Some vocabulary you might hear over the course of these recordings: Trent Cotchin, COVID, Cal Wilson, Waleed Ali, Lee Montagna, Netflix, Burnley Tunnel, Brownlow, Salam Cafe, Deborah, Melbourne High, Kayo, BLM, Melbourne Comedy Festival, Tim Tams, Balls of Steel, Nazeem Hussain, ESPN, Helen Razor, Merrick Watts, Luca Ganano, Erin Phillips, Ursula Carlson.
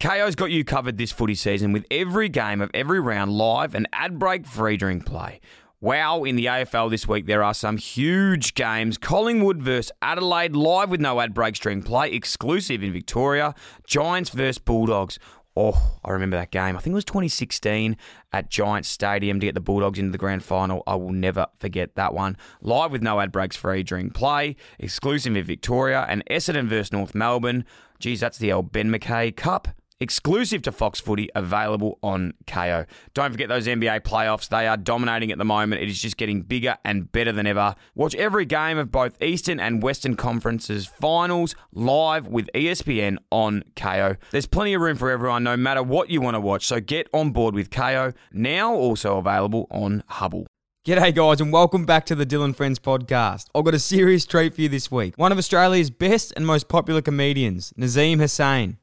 Kayo's got you covered this footy season with every game of every round live and ad break free during play. Wow, in the AFL this week there are some huge games. Collingwood versus Adelaide live with no ad breaks during play, exclusive in Victoria. Giants versus Bulldogs. Oh, I remember that game. I think it was 2016 at Giants Stadium to get the Bulldogs into the grand final. I will never forget that one. Live with no ad breaks free during play, exclusive in Victoria, and Essendon versus North Melbourne. Geez, that's the old Ben McKay Cup. Exclusive to Fox Footy, available on Kayo. Don't forget those NBA playoffs. They are dominating at the moment. It is just getting bigger and better than ever. Watch every game of both Eastern and Western Conferences finals live with ESPN on Kayo. There's plenty of room for everyone, no matter what you want to watch. So get on board with Kayo, now also available on Hubble. G'day guys and welcome back to the Dylan Friends Podcast. I've got a serious treat for you this week. One of Australia's best and most popular comedians, Nazeem Hussain.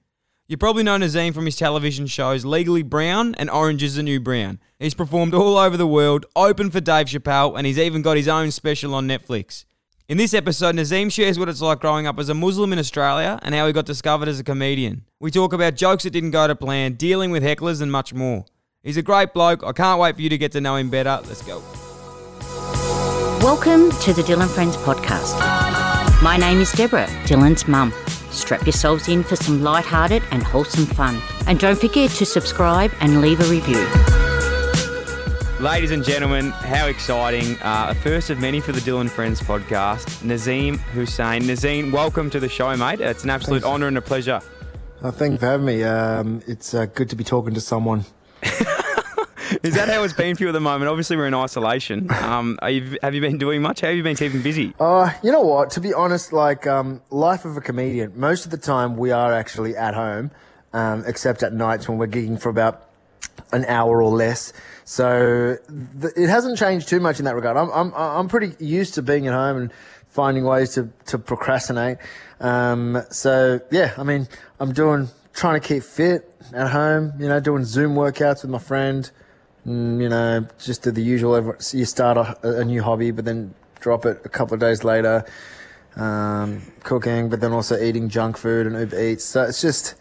You probably know Nazeem from his television shows Legally Brown and Orange is the New Brown. He's performed all over the world, opened for Dave Chappelle, and he's even got his own special on Netflix. In this episode, Nazeem shares what it's like growing up as a Muslim in Australia and how he got discovered as a comedian. We talk about jokes that didn't go to plan, dealing with hecklers and much more. He's a great bloke. I can't wait for you to get to know him better. Let's go. Welcome to the Dylan Friends Podcast. My name is Deborah, Dylan's mum. Strap yourselves in for some lighthearted and wholesome fun. And don't forget to subscribe and leave a review. Ladies and gentlemen, how exciting. First of many for the Dylan Friends Podcast, Nazeem Hussain. Nazeem, welcome to the show, mate. It's an absolute honour and a pleasure. Oh, thank you for having me. It's good to be talking to someone. Is that how it's been for you at the moment? Obviously, we're in isolation. Have you been doing much? How have you been keeping busy? You know what? To be honest, life of a comedian, most of the time we are actually at home, except at nights when we're gigging for about an hour or less. So it hasn't changed too much in that regard. I'm pretty used to being at home and finding ways to procrastinate. I'm trying to keep fit at home, doing Zoom workouts with my friend. Just did the usual. You start a new hobby, but then drop it a couple of days later. Cooking, but then also eating junk food and Uber Eats. So it's just,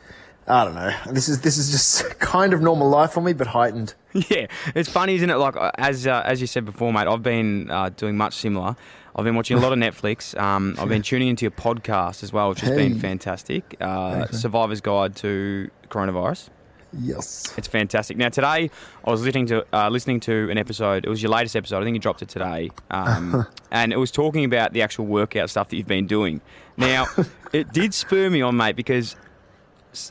I don't know. This is just kind of normal life for me, but heightened. Yeah, it's funny, isn't it? Like as you said before, mate, I've been doing much similar. I've been watching a lot of Netflix. I've been tuning into your podcast as well, which has been fantastic. Survivor's Guide to Coronavirus. Yes. It's fantastic. Now, today I was listening to an episode. It was your latest episode. I think you dropped it today. And it was talking about the actual workout stuff that you've been doing. Now, it did spur me on, mate, because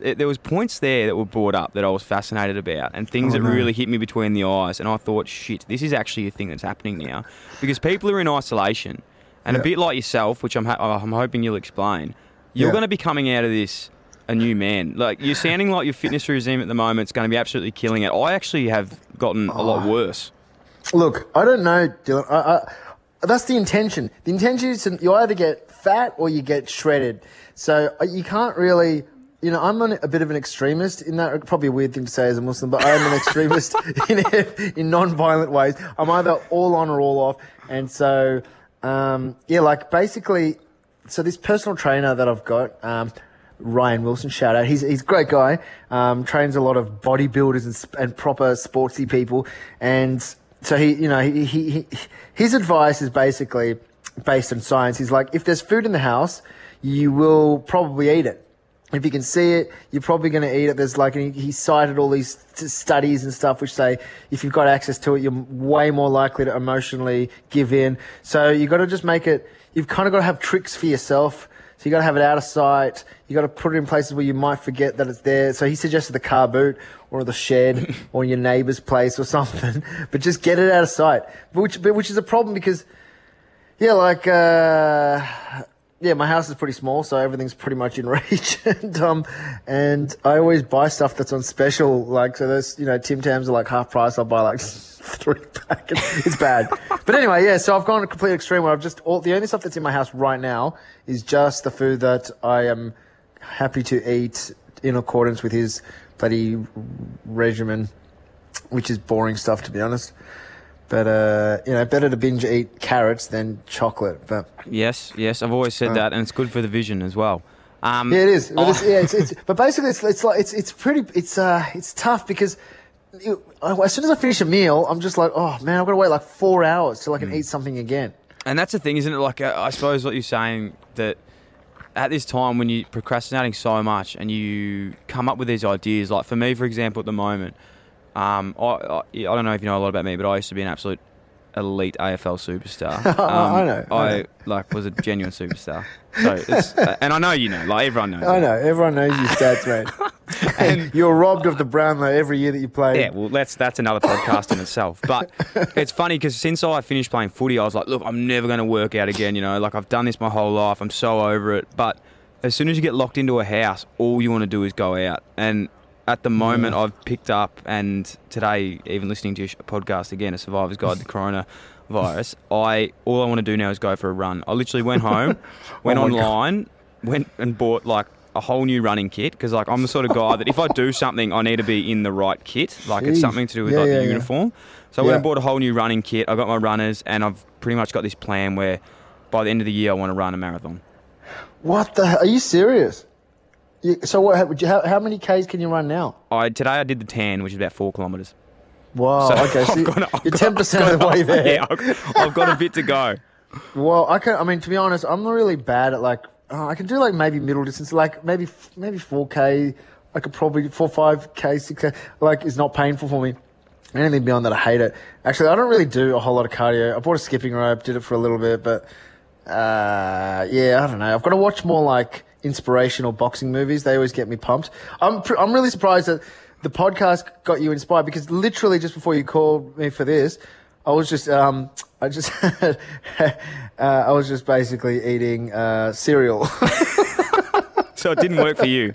there was points there that were brought up that I was fascinated about and things that really hit me between the eyes. And I thought, shit, this is actually a thing that's happening now because people are in isolation. And a bit like yourself, which I'm hoping you'll explain, you're going to be coming out of this a new man. Like, you're sounding like your fitness regime at the moment is going to be absolutely killing it. I actually have gotten a lot worse. Look, I don't know, Dylan. That's the intention. The intention is you either get fat or you get shredded. So you can't really... I'm a bit of an extremist in that, probably a weird thing to say as a Muslim, but I am an extremist in non-violent ways. I'm either all on or all off. And so, this personal trainer that I've got, Ryan Wilson, shout out. He's a great guy, trains a lot of bodybuilders and proper sportsy people. And so his advice is basically based on science. He's like, if there's food in the house, you will probably eat it. If you can see it, you're probably going to eat it. There's he cited all these studies and stuff which say if you've got access to it, you're way more likely to emotionally give in. So you've got to just make it, you've kind of got to have tricks for yourself. So you got to have it out of sight. You got to put it in places where you might forget that it's there. So he suggested the car boot or the shed or your neighbour's place or something, but just get it out of sight, which is a problem because, yeah, my house is pretty small, so everything's pretty much in reach. And I always buy stuff that's on special. Like, so those, you know, Tim Tams are like half price. I'll buy like 3 packets. It's bad. But anyway, yeah, so I've gone to complete extreme where I've just, all the only stuff that's in my house right now is just the food that I am happy to eat in accordance with his bloody regimen, which is boring stuff, to be honest. But, you know, better to binge eat carrots than chocolate. But Yes. I've always said that, and it's good for the vision as well. Yeah, it is. But, but basically, it's tough because as soon as I finish a meal, I'm just like, oh, man, I've got to wait like 4 hours till I can eat something again. And that's the thing, isn't it? Like, I suppose what you're saying, that at this time when you're procrastinating so much and you come up with these ideas, like for me, for example, at the moment, I don't know if you know a lot about me, but I used to be an absolute elite AFL superstar. I know. Like was a genuine superstar. So it's, and I know you know, like everyone knows. I know, everyone knows your stats, mate. And you're robbed of the Brownlow every year that you play. Yeah, well, that's another podcast in itself. But it's funny because since I finished playing footy, I was like, look, I'm never going to work out again. You know, like I've done this my whole life. I'm so over it. But as soon as you get locked into a house, all you want to do is go out. And at the moment, I've picked up, and today, even listening to your podcast again, A Survivor's Guide to Coronavirus, all I want to do now is go for a run. I literally went home, went online, went and bought like a whole new running kit, because like I'm the sort of guy that if I do something, I need to be in the right kit. Like it's something to do with the uniform. So I went and bought a whole new running kit. I got my runners, and I've pretty much got this plan where by the end of the year, I want to run a marathon. What the hell? Are you serious? So how many Ks can you run now? Today I did the 10, which is about 4 kilometres. Wow, so okay. So you're 10% of the way there. Yeah, I've got a bit to go. Well, to be honest, I'm not really bad at I can do like maybe middle distance, like maybe 4K. I could probably 4, 5K, 6K. Like it's not painful for me. Anything beyond that, I hate it. Actually, I don't really do a whole lot of cardio. I bought a skipping rope, did it for a little bit, but I don't know. I've got to watch more like inspirational boxing movies. They always get me pumped. I'm really surprised that the podcast got you inspired, because literally just before you called me for this, I was just I was just basically eating cereal. So it didn't work for you.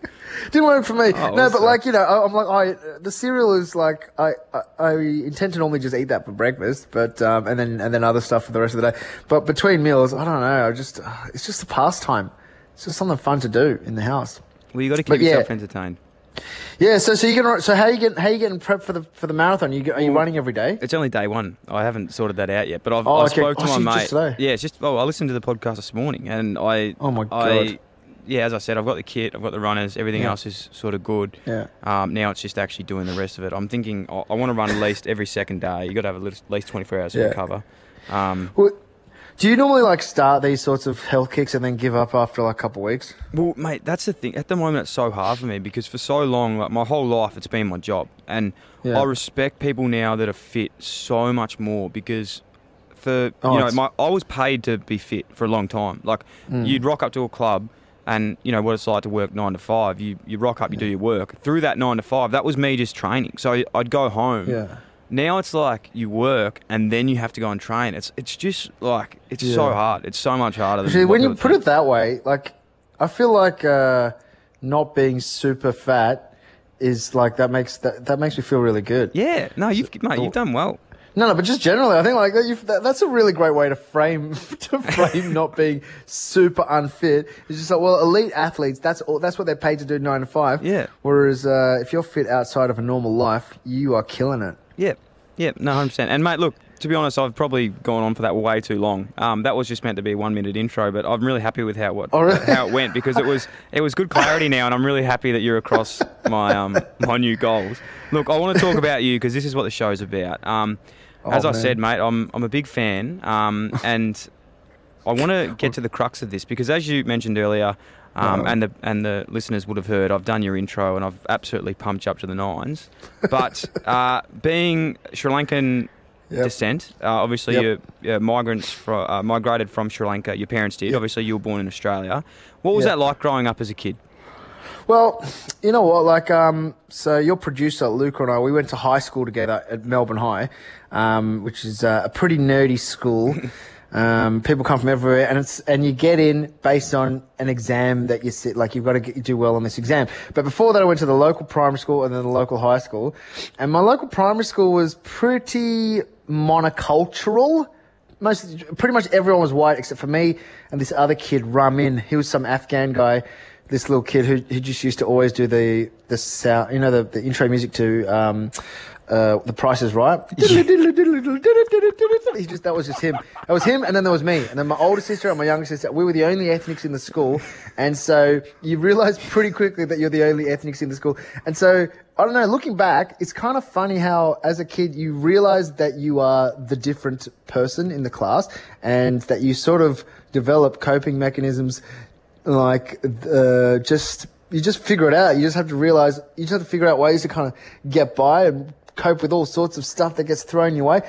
Didn't work for me. Oh, no, awesome. But like, you know, I'm like, the cereal is like, I intend to normally just eat that for breakfast, but, and then other stuff for the rest of the day. But between meals, I don't know. It's just a pastime. It's just something fun to do in the house. Well, you got to keep yourself entertained. Yeah. So how are you getting prepped for the marathon? Are you running every day? It's only day one. I haven't sorted that out yet, but I spoke to my mate. Just yeah. It's just, I listened to the podcast this morning, and oh my God. As I said, I've got the kit, I've got the runners, everything else is sort of good. Yeah. Now it's just actually doing the rest of it. I'm thinking I want to run at least every second day. You got to have at least 24 hours to recover. Do you normally like start these sorts of health kicks and then give up after like a couple of weeks? Well, mate, that's the thing. At the moment, it's so hard for me because for so long, like my whole life, it's been my job. And I respect people now that are fit so much more because I was paid to be fit for a long time. Like you'd rock up to a club and you know what it's like to work 9 to 5. You rock up, you do your work. Through that 9 to 5, that was me just training. So I'd go home. Yeah. Now it's like you work and then you have to go and train. It's just like, it's so hard. It's so much harder. Actually, when you put it that way, like I feel like not being super fat is like that makes me feel really good. Yeah, no, you've done well. No, but just generally, I think like that's a really great way to frame not being super unfit. It's just like, well, elite athletes, that's what they're paid to do 9 to 5. Yeah. Whereas if you're fit outside of a normal life, you are killing it. Yeah, no, 100%. And, mate, look, to be honest, I've probably gone on for that way too long. That was just meant to be a 1-minute intro, but I'm really happy with how it went because it was good clarity now, and I'm really happy that you're across my new goals. Look, I want to talk about you because this is what the show's about. As I said, mate, I'm a big fan, and I want to get to the crux of this because, as you mentioned earlier, and the listeners would have heard, I've done your intro and I've absolutely pumped you up to the nines. But being Sri Lankan descent, obviously you're migrants migrated from Sri Lanka. Your parents did. Obviously, you were born in Australia. What was that like growing up as a kid? Well, you know what? Like, so your producer Luca and I, we went to high school together at Melbourne High, which is a pretty nerdy school. People come from everywhere, and it's, and you get in based on an exam that you sit, like you've got to do well on this exam. But before that, I went to the local primary school and then the local high school, and my local primary school was pretty monocultural. Pretty much everyone was white except for me and this other kid, Ramin. He was some Afghan guy, this little kid who just used to always do the sound, you know, the intro music to, The Price is Right. That was just him. That was him, and then there was me, and then my older sister and my younger sister. We were the only ethnics in the school, and so you realise pretty quickly that you're the only ethnics in the school. And so, I don't know, looking back, it's kind of funny how, as a kid, you realise that you are the different person in the class, and that you sort of develop coping mechanisms, like you just figure it out. You just have to realise, you just have to figure out ways to kind of get by and cope with all sorts of stuff that gets thrown your way.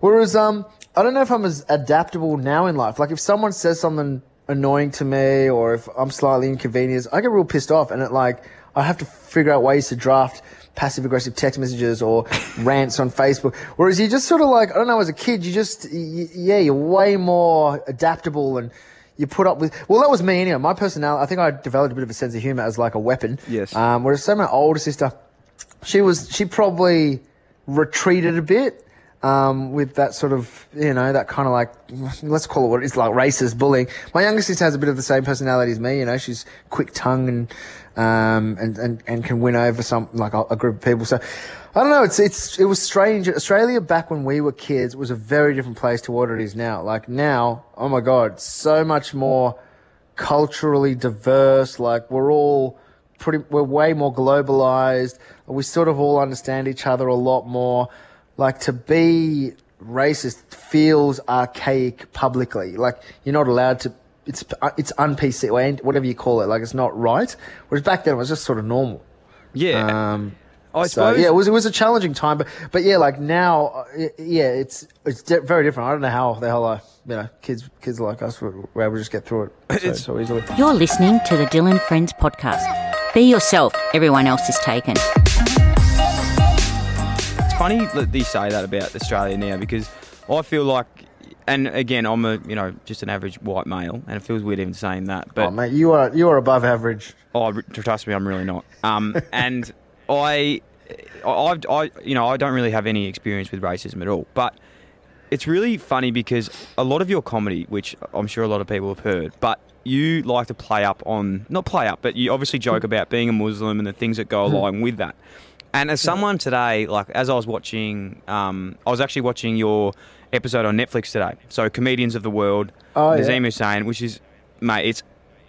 Whereas, I don't know if I'm as adaptable now in life. Like, if someone says something annoying to me, or if I'm slightly inconvenienced, I get real pissed off, and it, like, I have to figure out ways to draft passive-aggressive text messages or rants on Facebook. Whereas you just sort of, like, I don't know, as a kid, you just, you're way more adaptable, and you put up with, well, that was me anyway. My personality, I think I developed a bit of a sense of humor as, like, a weapon. Yes. Whereas, so my older sister, she probably retreated a bit with that sort of, you know, that kind of, like, let's call it what it's like, racist bullying. My younger sister has a bit of the same personality as me, you know, she's quick-tongued and can win over some, like, a group of people. So I don't know, it was strange. Australia back when we were kids was a very different place to what it is now. Like, now, oh my God, so much more culturally diverse. Like, we're way more globalized. We sort of all understand each other a lot more. Like, to be racist feels archaic publicly. Like, you're not allowed to, it's un-PC, whatever you call it. Like, it's not right. Whereas back then it was just sort of normal. Yeah. I suppose. Yeah, it was a challenging time, but yeah, like now, yeah, it's very different. I don't know how the hell kids like us were able to just get through it so easily. You're listening to the Dylan Friends Podcast. Be yourself. Everyone else is taken. It's funny that you say that about Australia now, because I feel like, and again, I'm just an average white male, and it feels weird even saying that. But, oh mate, you are above average. Oh, trust me, I'm really not. And I don't really have any experience with racism at all. But it's really funny because a lot of your comedy, which I'm sure a lot of people have heard, but you like to but you obviously joke about being a Muslim and the things that go along with that. And as someone today, like, as I was watching, I was actually watching your episode on Netflix today. So Comedians of the World, Nazeem Hussain, which is, mate,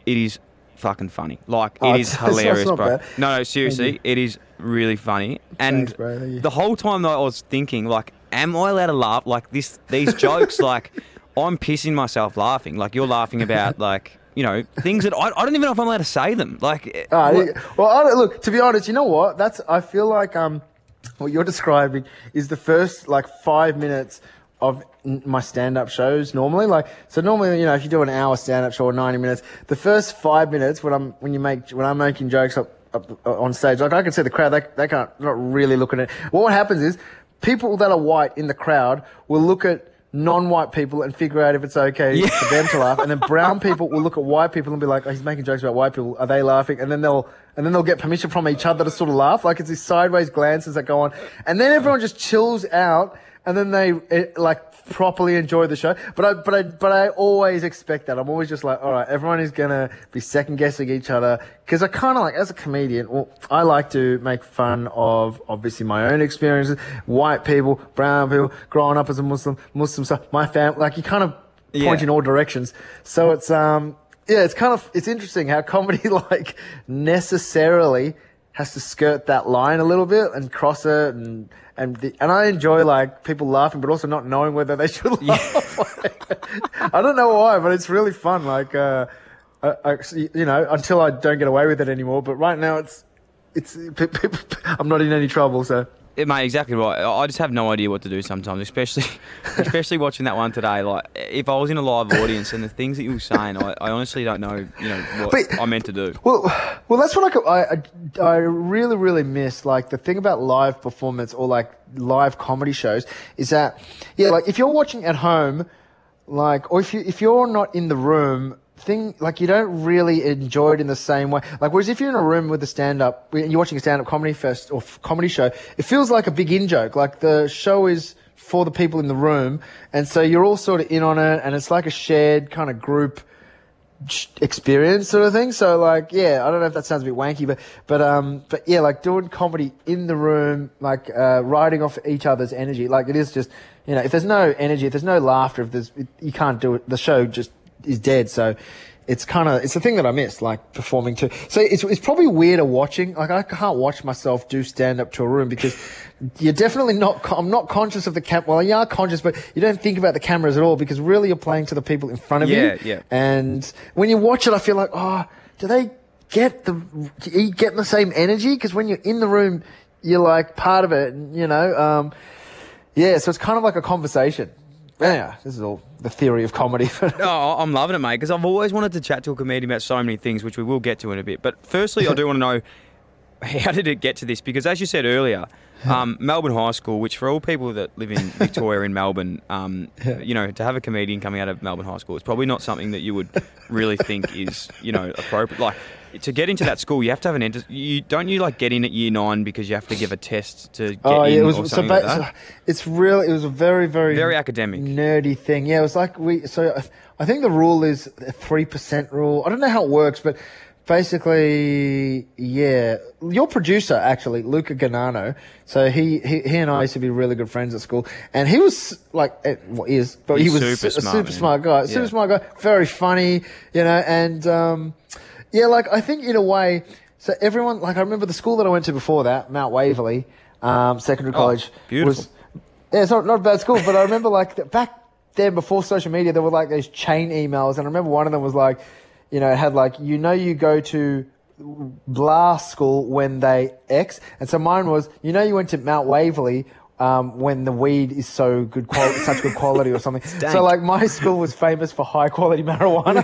it is fucking funny. Like, it is hilarious, bro. No, seriously, it is really funny. And the whole time that I was thinking, like, am I allowed to laugh? Like, these jokes, like, I'm pissing myself laughing. Like, you're laughing about, like, you know, things that I don't even know if I'm allowed to say them. Like, look, to be honest, you know what? I feel like what you're describing is the first, like, 5 minutes of my stand-up shows normally. Like, so normally, you know, if you do an hour stand-up show or 90 minutes, the first 5 minutes when I'm making jokes up on stage, like, I can see the crowd, they can't, they're not really looking at it. Well, what happens is people that are white in the crowd will look at non-white people and figure out if it's okay for them to laugh, and then brown people will look at white people and be like, oh, he's making jokes about white people, are they laughing? And then they'll get permission from each other to sort of laugh. Like, it's these sideways glances that go on, and then everyone just chills out, and then they properly enjoy the show. But I always expect that. I'm always just like, all right, everyone is gonna be second guessing each other, because I kind of like, as a comedian, well, I like to make fun of obviously my own experiences, white people, brown people, growing up as a Muslim stuff, my family. Like, you kind of point in all directions. So it's it's kind of, it's interesting how comedy, like, necessarily has to skirt that line a little bit and cross it, and I enjoy, like, people laughing but also not knowing whether they should laugh. I don't know why, but it's really fun. Like, until I don't get away with it anymore. But right now, it's I'm not in any trouble. So, mate, exactly right. I just have no idea what to do sometimes, especially watching that one today. Like, if I was in a live audience and the things that you were saying, I honestly don't know, I meant to do. Well, that's what I really, really miss. Like, the thing about live performance or, like, live comedy shows is that, like, if you're watching at home, Like, or if you're not in the room, you don't really enjoy it in the same way. Like, whereas if you're in a room with a stand-up, you're watching a stand-up comedy fest or comedy show, it feels like a big in-joke. Like, the show is for the people in the room, and so you're all sort of in on it, and it's like a shared kind of group experience sort of thing. So, like, yeah, I don't know if that sounds a bit wanky, but yeah, like, doing comedy in the room, like, riding off each other's energy. Like, it is just, you know, if there's no energy, if there's no laughter, you can't do it. The show just is dead. So it's kind of, it's the thing that I miss, like, performing too. So it's probably weirder watching. Like, I can't watch myself do stand up to a room because you're definitely not, I'm not conscious of the well, you are conscious, but you don't think about the cameras at all because really you're playing to the people in front of you. Yeah, yeah. And when you watch it, I feel like, oh, are you getting the same energy? Because when you're in the room, you're like part of it, you know? Yeah, so it's kind of like a conversation. Yeah, this is all the theory of comedy. Oh, I'm loving it, mate, because I've always wanted to chat to a comedian about so many things, which we will get to in a bit. But firstly, I do want to know, how did it get to this? Because as you said earlier, Melbourne High School, which for all people that live in Victoria and Melbourne, you know, to have a comedian coming out of Melbourne High School is probably not something that you would really think is, you know, appropriate. Like, to get into that school, you have to have an don't you get in at year 9 because you have to give a test to get in or something like that? It's really, it was a very, very... very academic. Nerdy thing. Yeah, it was like I think the rule is a 3% rule. I don't know how it works, but basically, yeah. Your producer, actually, Luca Ganano, so he and I used to be really good friends at school, and he was he was a super smart guy, very funny, you know, and... yeah, like, I think in a way, so everyone, like, I remember the school that I went to before that, Mount Waverley, secondary college. Beautiful. It's not a bad school, but I remember, like, back then before social media, there were, like, these chain emails, and I remember one of them was, like, you know, it had, like, you go to blah school when they X, and so mine was, you went to Mount Waverley when the weed is such good quality or something. So, like, my school was famous for high quality marijuana.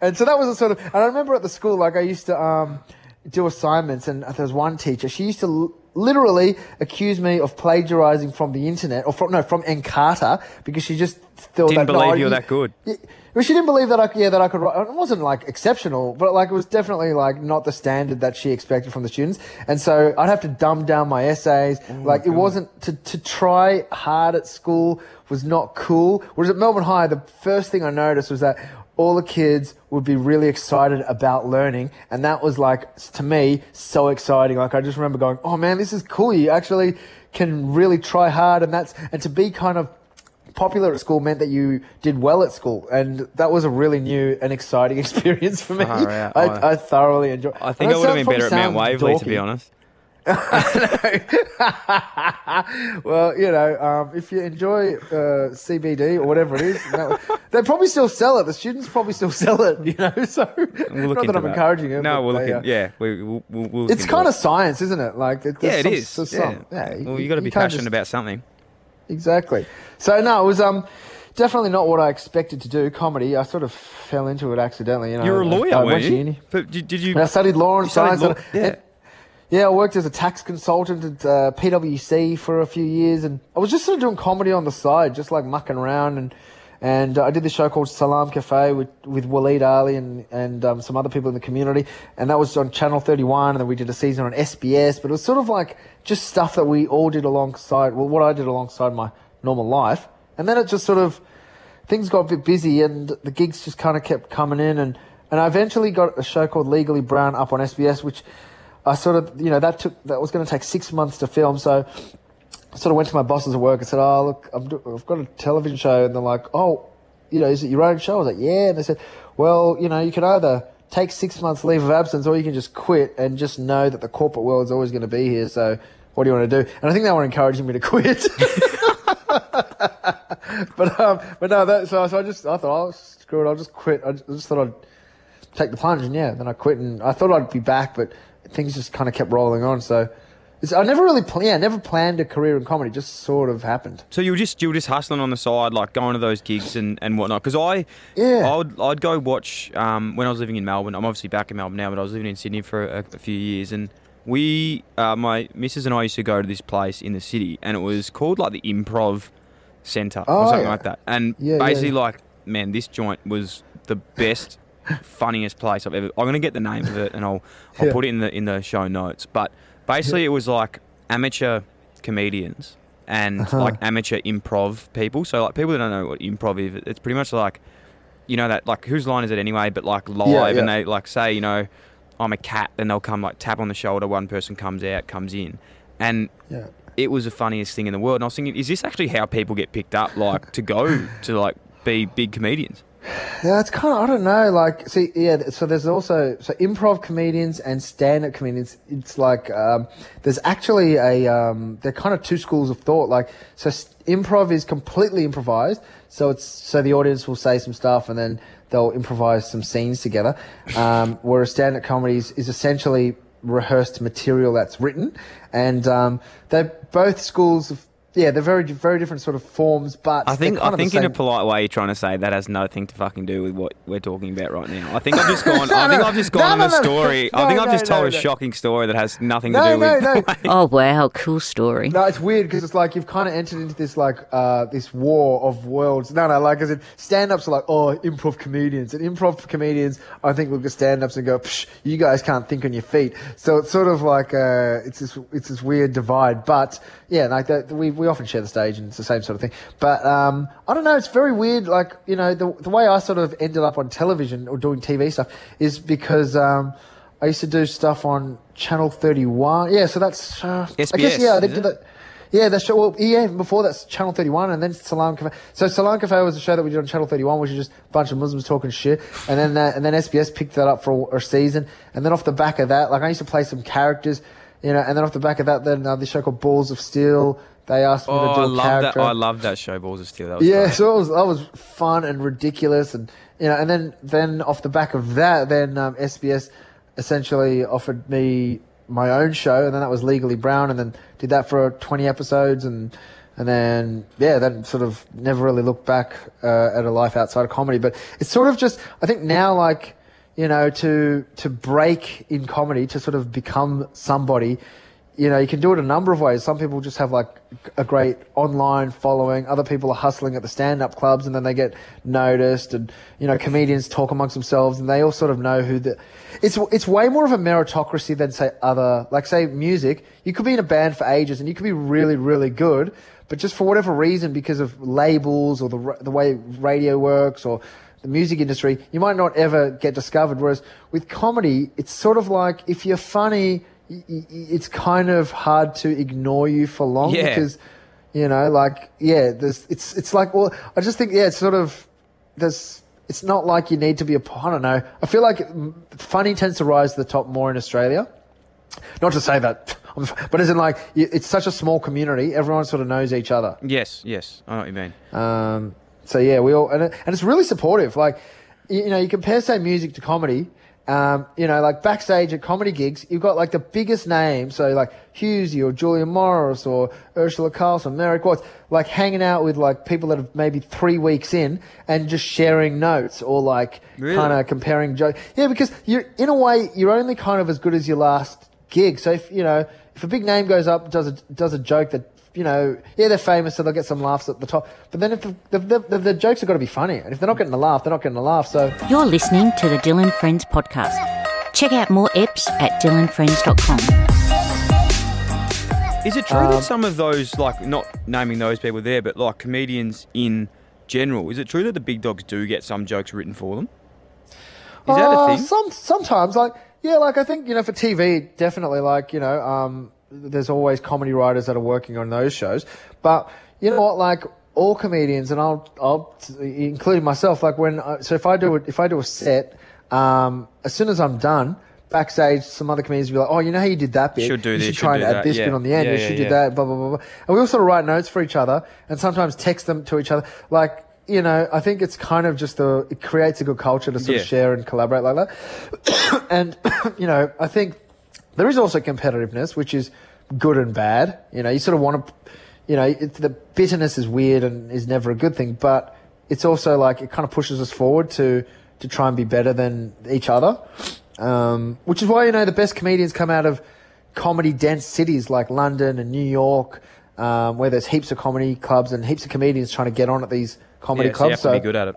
And so that was a sort of, and I remember at the school, like, I used to, do assignments, and there was one teacher, she used to literally accuse me of plagiarizing from the internet from Encarta because she just thought didn't believe you were that good. Well, she didn't believe that I could write. It wasn't like exceptional, but like it was definitely like not the standard that she expected from the students. And so I'd have to dumb down my essays. It wasn't to try hard at school was not cool. Whereas at Melbourne High, the first thing I noticed was that all the kids would be really excited about learning. And that was like, to me, so exciting. Like, I just remember going, oh man, this is cool. You actually can really try hard. And to be kind of popular at school meant that you did well at school. And that was a really new and exciting experience for me. I thoroughly enjoyed it. I think I would have been better at Mount Waverley, to be honest. Well, you know, if you enjoy CBD or whatever it is, they probably still sell it. The students probably still sell it, you know. So not that I'm encouraging it. No, we'll it's kind of science, isn't it? Like, yeah, it is. Well, you got to be passionate about something. Exactly. So no, it was definitely not what I expected to do. Comedy. I sort of fell into it accidentally. You know, you're a lawyer, weren't you? Did you? And I studied law and science. Yeah, I worked as a tax consultant at PwC for a few years, and I was just sort of doing comedy on the side, just like mucking around, and I did this show called Salam Cafe with Waleed Ali and some other people in the community, and that was on Channel 31, and then we did a season on SBS, but it was sort of like just stuff that we all did alongside, well, what I did alongside my normal life, and then it just sort of, things got a bit busy, and the gigs just kind of kept coming in, and I eventually got a show called Legally Brown up on SBS, which... I sort of, you know, that was going to take 6 months to film, so I sort of went to my bosses at work and said, oh, look, I've got a television show, and they're like, oh, you know, is it your own show? I was like, yeah, and they said, well, you know, you can either take 6 months leave of absence or you can just quit and just know that the corporate world is always going to be here, so what do you want to do? And I think they were encouraging me to quit. I thought, oh, screw it, I'll just quit. I just thought I'd take the plunge, and yeah, then I quit, and I thought I'd be back, but... things just kind of kept rolling on, so I never really never planned a career in comedy. It just sort of happened. So you were just hustling on the side, like going to those gigs and whatnot. Because I'd go watch when I was living in Melbourne. I'm obviously back in Melbourne now, but I was living in Sydney for a few years, and we my missus and I used to go to this place in the city, and it was called like the Improv Centre or something like that. And like, man, this joint was the best, funniest place I've ever. I'm going to get the name of it and I'll put it in the show notes. But basically it was like amateur comedians and like amateur improv people. So like people that don't know what improv is, it's pretty much like, you know, that like Whose Line Is It Anyway, but like live and they like say, you know, I'm a cat, then they'll come like tap on the shoulder, one person comes out, comes in. And it was the funniest thing in the world. And I was thinking, is this actually how people get picked up, like to go to like be big comedians? Yeah, it's kind of, I don't know, like, see, so there's also, so improv comedians and stand-up comedians, it's like, there's actually a, they're kind of two schools of thought, like, so improv is completely improvised, so it's, so the audience will say some stuff and then they'll improvise some scenes together, whereas stand-up comedy is essentially rehearsed material that's written, and they're both schools of, they're very, very different sort of forms, but I think in a polite way, you're trying to say that has nothing to fucking do with what we're talking about right now. I think I've just gone. Story. I think I've just told a shocking story that has nothing to do with. Oh wow, cool story. No, it's weird because it's like you've kind of entered into this like this war of worlds. No, like as in stand-ups are like improv comedians, and improv comedians I think look at stand-ups and go, psh, you guys can't think on your feet. So it's sort of like it's this weird divide, but like that we often share the stage and it's the same sort of thing, but I don't know, it's very weird, like, you know, the way I sort of ended up on television or doing TV stuff is because I used to do stuff on Channel 31, so that's SBS, I guess, they did that. Yeah, that show, well, even before that's Channel 31 and then Salam Cafe. So Salam Cafe was a show that we did on Channel 31, which is just a bunch of Muslims talking shit. And then SBS picked that up for a season. And then off the back of that, like I used to play some characters, you know, and then off the back of that, then this show called Balls of Steel. They asked me to do a character. I love that show, Balls of Steel. That was great. So that was fun and ridiculous. And, you know, and then off the back of that, then SBS essentially offered me my own show, and then that was Legally Brown, and then did that for 20 episodes, and then then sort of never really looked back at a life outside of comedy. But it's sort of just, I think now, like, you know, to break in comedy, to sort of become somebody, you know, you can do it a number of ways. Some people just have like a great online following, other people are hustling at the stand-up clubs and then they get noticed, and, you know, comedians talk amongst themselves and they all sort of know who the... It's way more of a meritocracy than, say, other... Like, say, music. You could be in a band for ages and you could be really, really good, but just for whatever reason, because of labels or the way radio works or the music industry, you might not ever get discovered. Whereas with comedy, it's sort of like if you're funny... it's kind of hard to ignore you for long because, you know, like, it's like, well, I just think, it's sort of, it's not like you need to be I don't know. I feel like funny tends to rise to the top more in Australia. Not to say that, but as in like, it's such a small community. Everyone sort of knows each other. Yes. I know what you mean. So we all, and it's really supportive. Like, you know, you compare, say, music to comedy. You know, like backstage at comedy gigs, you've got like the biggest names, so like Husey or Julia Morris or Ursula Carlson, Merrick Watts, like hanging out with like people that have maybe 3 weeks in and just sharing notes or like kind of comparing jokes. Yeah, because you're in a way you're only kind of as good as your last gig. So if, you know, if a big name goes up, does a joke that, you know, they're famous, so they'll get some laughs at the top. But then if the jokes have got to be funny. And if they're not getting a laugh, they're not getting a laugh. So you're listening to the Dylan Friends Podcast. Check out more eps at dylanfriends.com. Is it true that some of those, like, not naming those people there, but like comedians in general, is it true that the big dogs do get some jokes written for them? Is that a thing? Sometimes, like, like I think, you know, for TV, definitely, like, you know, there's always comedy writers that are working on those shows. But you know what, like all comedians, and I'll including myself, like if I do a set, as soon as I'm done, backstage some other comedians will be like, oh, you know how you did that bit? Should do you this, should try and add this bit on the end, you should do that, blah, blah, blah, blah. And we all sort of write notes for each other and sometimes text them to each other. Like, you know, I think it's kind of just it creates a good culture to sort of share and collaborate like that. And, you know, I think there is also competitiveness, which is good and bad. You know, you sort of want to, you know, the bitterness is weird and is never a good thing, but it's also like it kind of pushes us forward to try and be better than each other, which is why, you know, the best comedians come out of comedy-dense cities like London and New York where there's heaps of comedy clubs and heaps of comedians trying to get on at these comedy clubs. So you have to be good at it.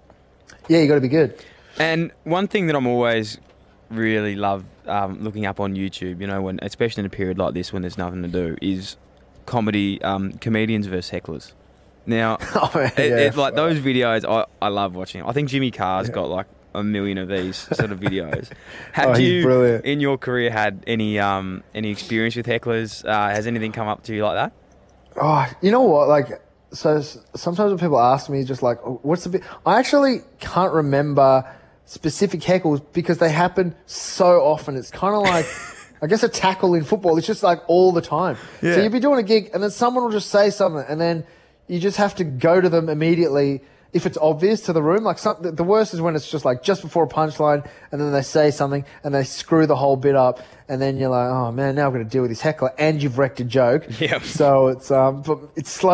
Yeah, you got to be good. And one thing that I'm always really love looking up on YouTube, you know, when especially in a period like this when there's nothing to do, is comedy comedians versus hecklers. Now, like those videos, I love watching. I think Jimmy Carr's got like 1 million of these sort of videos. Have you, brilliant. In your career, had any experience with hecklers? Has anything come up to you like that? Oh, you know what? Like, so sometimes when people ask me, just like, oh, what's the bit? I actually can't remember specific heckles because they happen so often. It's kind of like, I guess, a tackle in football. It's just like all the time. Yeah. So you'll be doing a gig and then someone will just say something and then you just have to go to them immediately if it's obvious to the room. Like the worst is when it's just like just before a punchline and then they say something and they screw the whole bit up and then you're like, oh man, now I've got to deal with this heckler and you've wrecked a joke. Yep. So it's kind of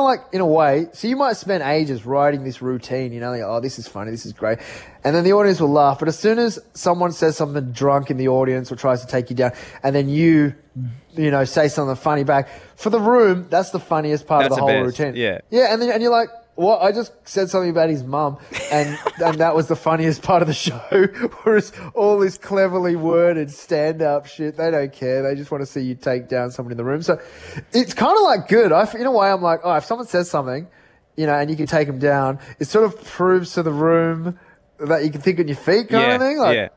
like in a way, so you might spend ages writing this routine, you know, like, oh, this is funny, this is great. And then the audience will laugh. But as soon as someone says something drunk in the audience or tries to take you down and then you know, say something funny back, for the room, that's the funniest part of the whole routine. Yeah. Yeah. And you're like, what? I just said something about his mum and that was the funniest part of the show. Whereas all this cleverly worded stand up shit, they don't care. They just want to see you take down someone in the room. So it's kind of like good. In a way, I'm like, oh, if someone says something, you know, and you can take them down, it sort of proves to the room that you can think on your feet kind of thing. Like, yeah.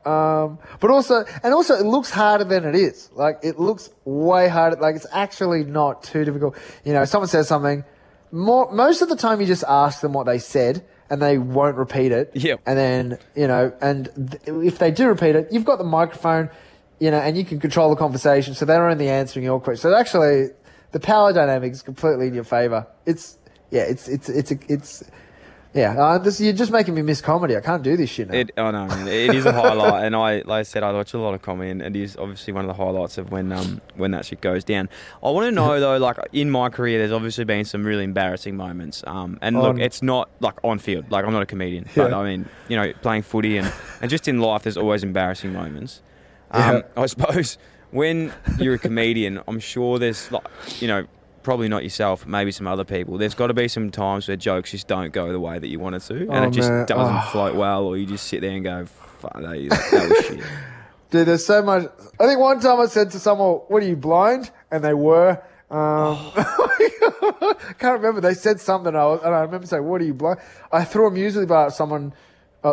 But also it looks harder than it is. Like, it looks way harder. Like, it's actually not too difficult. You know, if someone says something, most of the time you just ask them what they said and they won't repeat it. Yeah. And then, you know, and if they do repeat it, you've got the microphone, you know, and you can control the conversation. So they're only answering your question. So actually the power dynamic is completely in your favor. You're just making me miss comedy. I can't do this shit now. It is a highlight, and I, like I said, I watch a lot of comedy, and it is obviously one of the highlights of when that shit goes down. I want to know though, like in my career, there's obviously been some really embarrassing moments. Look, it's not like on field. Like, I'm not a comedian, but I mean, you know, playing footy and just in life, there's always embarrassing moments. I suppose when you're a comedian, I'm sure there's like, you know, probably not yourself, maybe some other people. There's got to be some times where jokes just don't go the way that you want it to, and it just doesn't float well, or you just sit there and go, fuck, that was shit. Dude, there's so much. I think one time I said to someone, what are you, blind? And they were. I can't remember. They said something, and I remember saying, what are you, blind? I threw a music bar at someone,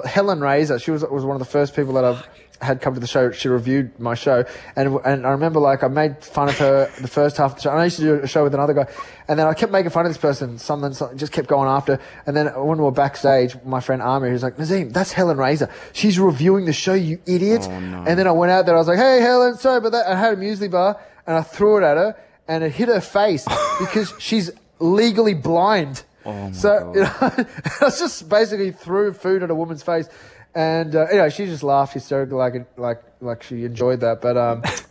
Helen Razor. She was one of the first people that I've had come to the show. She reviewed my show, and I remember, like, I made fun of her the first half of the show. And I used to do a show with another guy, and then I kept making fun of this person. Something just kept going after. And then when we were backstage, my friend Amir, who's like, Nazeem, that's Helen Razor. She's reviewing the show, you idiot. Oh, no. And then I went out there. I was like, hey, Helen, sorry about that. I had a muesli bar, and I threw it at her, and it hit her face because she's legally blind. Oh, so, you know, I just basically threw food at a woman's face. And, you know, she just laughed hysterically, like she enjoyed that. But,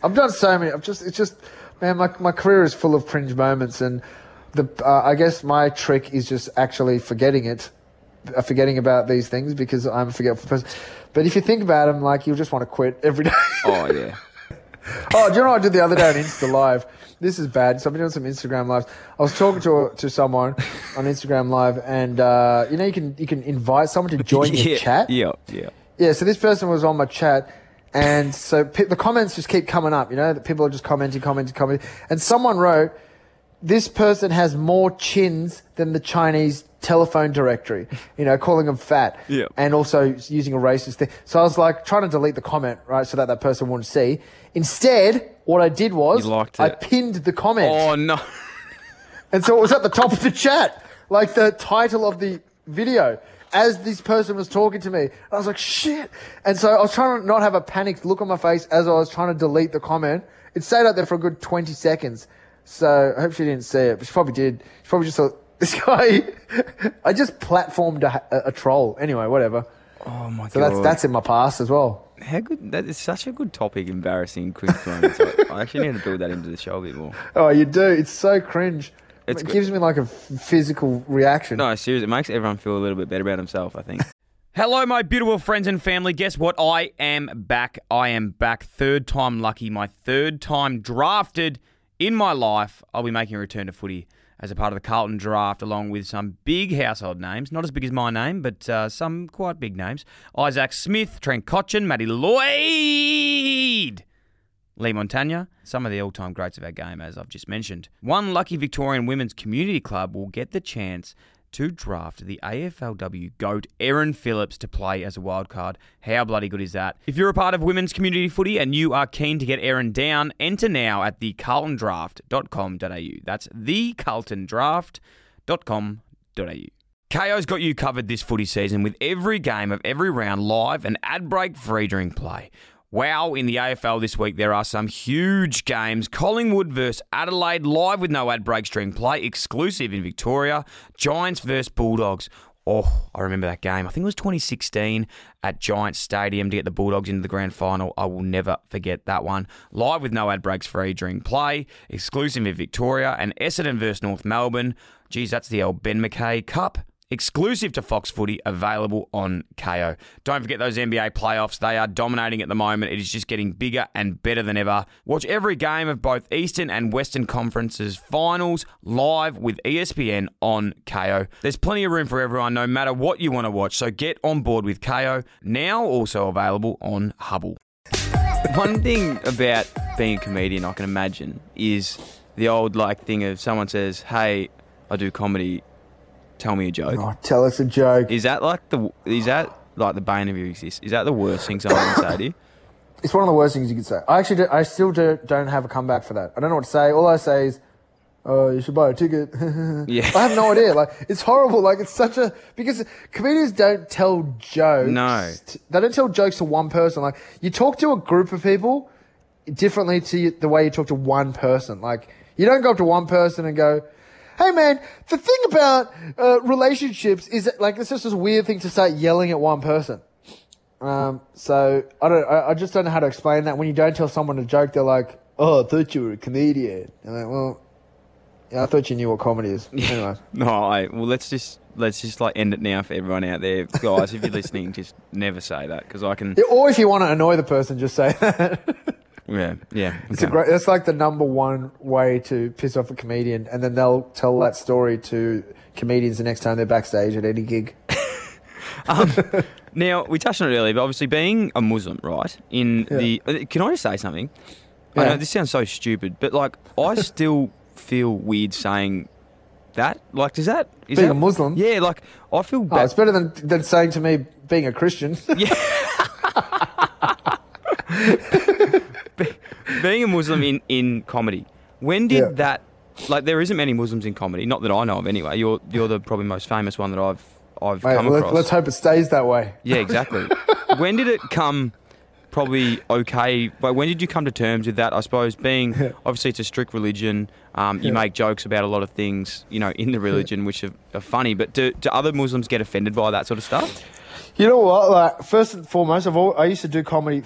I've done so many. Man, my career is full of cringe moments. And I guess my trick is just actually forgetting about these things because I'm a forgetful person. But if you think about them, like, you'll just want to quit every day. Oh, yeah. Oh, do you know what I did the other day on Insta Live? This is bad. So I've been doing some Instagram lives. I was talking to someone on Instagram Live, and you know, you can invite someone to join your chat. Yeah. So this person was on my chat, and so the comments just keep coming up. You know, that people are just commenting, and someone wrote, "This person has more chins than the Chinese telephone directory," you know, calling them fat. Yeah. And also using a racist thing. So I was like trying to delete the comment, right, so that person wouldn't see. Instead, what I did was I pinned the comment. Oh, no. And so it was at the top of the chat, like the title of the video, as this person was talking to me. I was like, shit. And so I was trying to not have a panicked look on my face as I was trying to delete the comment. It stayed out there for a good 20 seconds. So I hope she didn't see it, but she probably did. She probably just thought, this guy, I just platformed a troll. Anyway, whatever. Oh, my God. So that's in my past as well. How good. That is such a good topic, embarrassing cringe moments. I actually need to build that into the show a bit more. Oh, you do. It's so cringe. It gives me like a physical reaction. No, seriously. It makes everyone feel a little bit better about himself, I think. Hello, my beautiful friends and family. Guess what? I am back. Third time lucky. My third time drafted in my life, I'll be making a return to footy as a part of the Carlton Draft, along with some big household names. Not as big as my name, but some quite big names. Isaac Smith, Trent Cotchin, Matty Lloyd, Lee Montagna, some of the all-time greats of our game, as I've just mentioned. One lucky Victorian Women's Community Club will get the chance to draft the AFLW GOAT Erin Phillips to play as a wild card. How bloody good is that? If you're a part of women's community footy and you are keen to get Erin down, enter now at thecarltondraft.com.au. That's thecarltondraft.com.au. Kayo's got you covered this footy season with every game of every round live and ad break free during play. Wow, in the AFL this week, there are some huge games. Collingwood versus Adelaide, live with no ad breaks during play, exclusive in Victoria. Giants versus Bulldogs. Oh, I remember that game. I think it was 2016 at Giants Stadium to get the Bulldogs into the grand final. I will never forget that one. Live with no ad breaks free during play, exclusive in Victoria. And Essendon versus North Melbourne. Geez, that's the old Ben McKay Cup. Exclusive to Fox Footy, available on Kayo. Don't forget those NBA playoffs. They are dominating at the moment. It is just getting bigger and better than ever. Watch every game of both Eastern and Western Conferences finals live with ESPN on Kayo. There's plenty of room for everyone, no matter what you want to watch. So get on board with Kayo, now also available on Hubble. One thing about being a comedian I can imagine is the old thing of someone says, hey, I do comedy, tell me a joke. Oh, tell us a joke. Is that the bane of your existence? Is that the worst thing someone can say to you? It's one of the worst things you could say. I still don't have a comeback for that. I don't know what to say. All I say is, "Oh, you should buy a ticket." Yeah. I have no idea. It's horrible. It's such a, because comedians don't tell jokes. No. They don't tell jokes to one person. You talk to a group of people differently to the way you talk to one person. You don't go up to one person and go, hey man, the thing about relationships is that, it's just this weird thing to start yelling at one person. So I just don't know how to explain that. When you don't tell someone a joke, they're like, "Oh, I thought you were a comedian." And well, yeah, I thought you knew what comedy is. Anyway, let's just end it now for everyone out there, guys. If you're listening, just never say that because I can. Or if you want to annoy the person, just say that. Yeah. Okay. That's the number one way to piss off a comedian, and then they'll tell that story to comedians the next time they're backstage at any gig. Now, we touched on it earlier, but obviously being a Muslim, right, can I just say something? Yeah. I know this sounds so stupid, but, I still feel weird saying that. Being a Muslim? Yeah, I feel bad. Oh, it's better than saying to me being a Christian. Yeah. Being a Muslim in comedy, when did that... there isn't many Muslims in comedy, not that I know of anyway. You're the probably most famous one that I've come across. Let's hope it stays that way. Yeah, exactly. When did it come probably okay... But when did you come to terms with that, I suppose, being... Yeah. Obviously, it's a strict religion. You make jokes about a lot of things, in the religion, which are funny. But do other Muslims get offended by that sort of stuff? You know what? First and foremost, I used to do comedy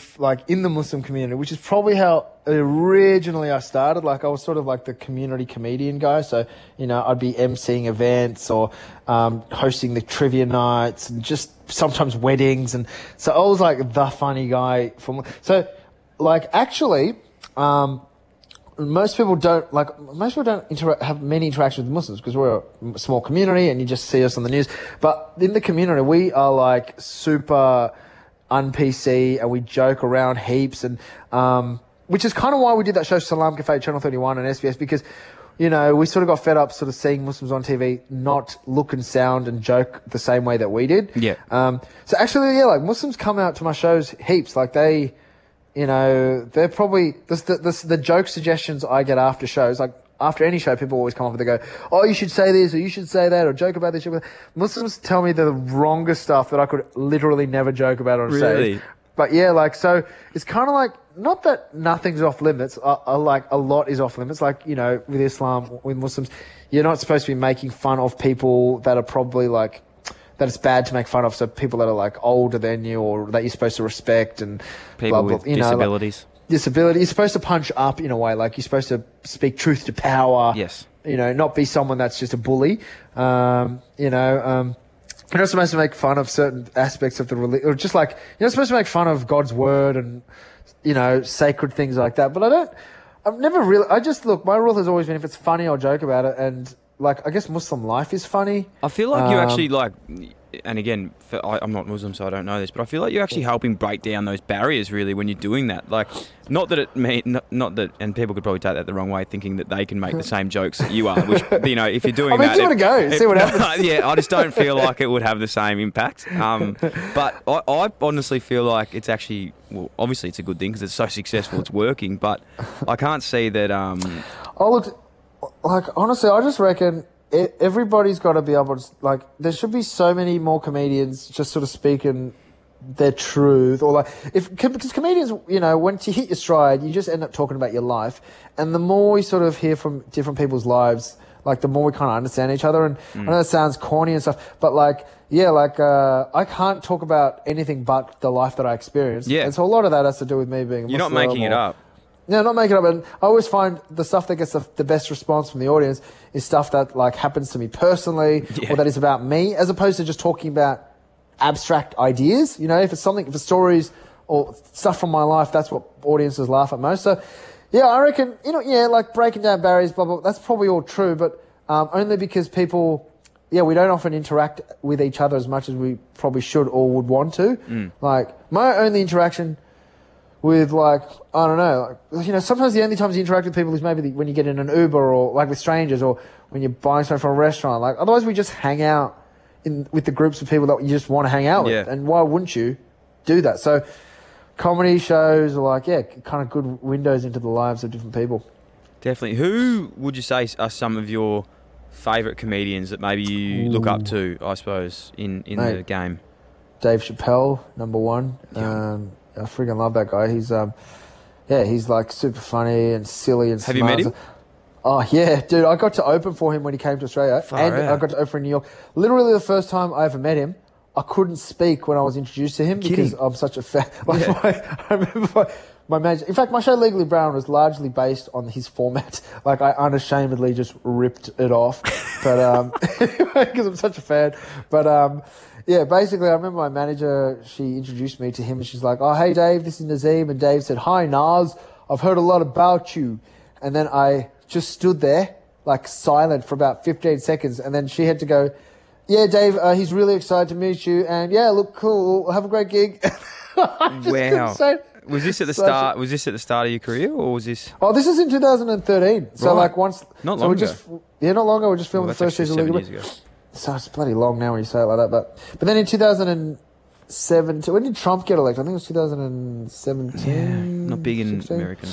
in the Muslim community, which is probably how originally I started. I was sort of the community comedian guy, so I'd be emceeing events or hosting the trivia nights and just sometimes weddings, and so I was the funny guy. Most people don't have many interactions with Muslims because we're a small community and you just see us on the news. But in the community, we are super un-PC and we joke around heaps, and which is kind of why we did that show Salam Cafe, Channel 31 and SBS, because we sort of got fed up sort of seeing Muslims on TV not look and sound and joke the same way that we did. Yeah. So actually, Muslims come out to my shows heaps, they. They're probably the joke suggestions I get after shows. After any show, people always come up and they go, "Oh, you should say this, or you should say that, or joke about this." Muslims tell me the wrongest stuff that I could literally never joke about on stage. But yeah, so it's kind of not that nothing's off limits. A lot is off limits. With Islam, with Muslims, you're not supposed to be making fun of people that are probably that it's bad to make fun of, so people that are older than you or that you're supposed to respect, and people with disabilities. Disability. You're supposed to punch up in a way, you're supposed to speak truth to power. Yes. Not be someone that's just a bully. You're not supposed to make fun of certain aspects of the religion, or just you're not supposed to make fun of God's word and sacred things like that. But I've never really... I just, look, my rule has always been if it's funny, I'll joke about it. And, like, I guess Muslim life is funny. I feel like you actually, like... And again, I'm not Muslim, so I don't know this, but I feel like you're actually helping break down those barriers, really, when you're doing that. Like, not that it mean, not that, and people could probably take that the wrong way, thinking that they can make the same jokes that you are. Which, you know, if you're doing that, give it a go, see what happens. Yeah, I just don't feel like it would have the same impact. But I honestly feel like it's actually, well, obviously it's a good thing because it's so successful, it's working. But I can't see that. Oh look, like honestly, I just reckon. Everybody's got to be able to, like, there should be so many more comedians just sort of speaking their truth, or like, because comedians, you know, once you hit your stride, you just end up talking about your life. And the more we sort of hear from different people's lives, like, the more we kind of understand each other. And I know that sounds corny and stuff, but like, yeah, like, I can't talk about anything but the life that I experienced. Yeah. And so a lot of that has to do with me being a Muslim. You're not making it up. No, not making up. And I always find the stuff that gets the best response from the audience is stuff that, like, happens to me personally, or that is about me, as opposed to just talking about abstract ideas. You know, if it's something, if it's stories or stuff from my life, that's what audiences laugh at most. So, yeah, I reckon, you know, yeah, like breaking down barriers, blah, blah, that's probably all true, but only because people... Yeah, we don't often interact with each other as much as we probably should or would want to. Like, my only interaction... with, like, I don't know, like, you know, sometimes the only times you interact with people is maybe when you get in an Uber, or like with strangers, or when you're buying something from a restaurant. Like, otherwise we just hang out with the groups of people that you just want to hang out with. And why wouldn't you do that? So comedy shows are like, yeah, kind of good windows into the lives of different people. Definitely. Who would you say are some of your favourite comedians that maybe you look up to, I suppose, in the game? Dave Chappelle, number one. Yeah. I freaking love that guy. He's, yeah, he's like super funny and silly and smart. Have you met him? Oh, yeah, dude. I got to open for him when he came to Australia. I got to open for in New York. Literally the first time I ever met him, I couldn't speak when I was introduced to him because I'm such a fan. Like, I remember my manager. In fact, my show Legally Brown was largely based on his format. Like, I unashamedly just ripped it off. But, because I'm such a fan. But, yeah, basically, I remember my manager, she introduced me to him, and she's like, oh, hey, Dave, this is Nazeem. And Dave said, hi, Naz, I've heard a lot about you. And then I just stood there, like, silent for about 15 seconds. And then she had to go, yeah, Dave, he's really excited to meet you. And, yeah, look, cool. Have a great gig. Wow. Was this at the start? Was this at the start of your career, or was this? Oh, this is in 2013. So right. Like once, not long ago. Not long ago. We just filmed the first season. 7 years ago. So it's bloody long now when you say it like that. But then in 2007, when did Trump get elected? I think it was 2017. Yeah, not big in 16? America.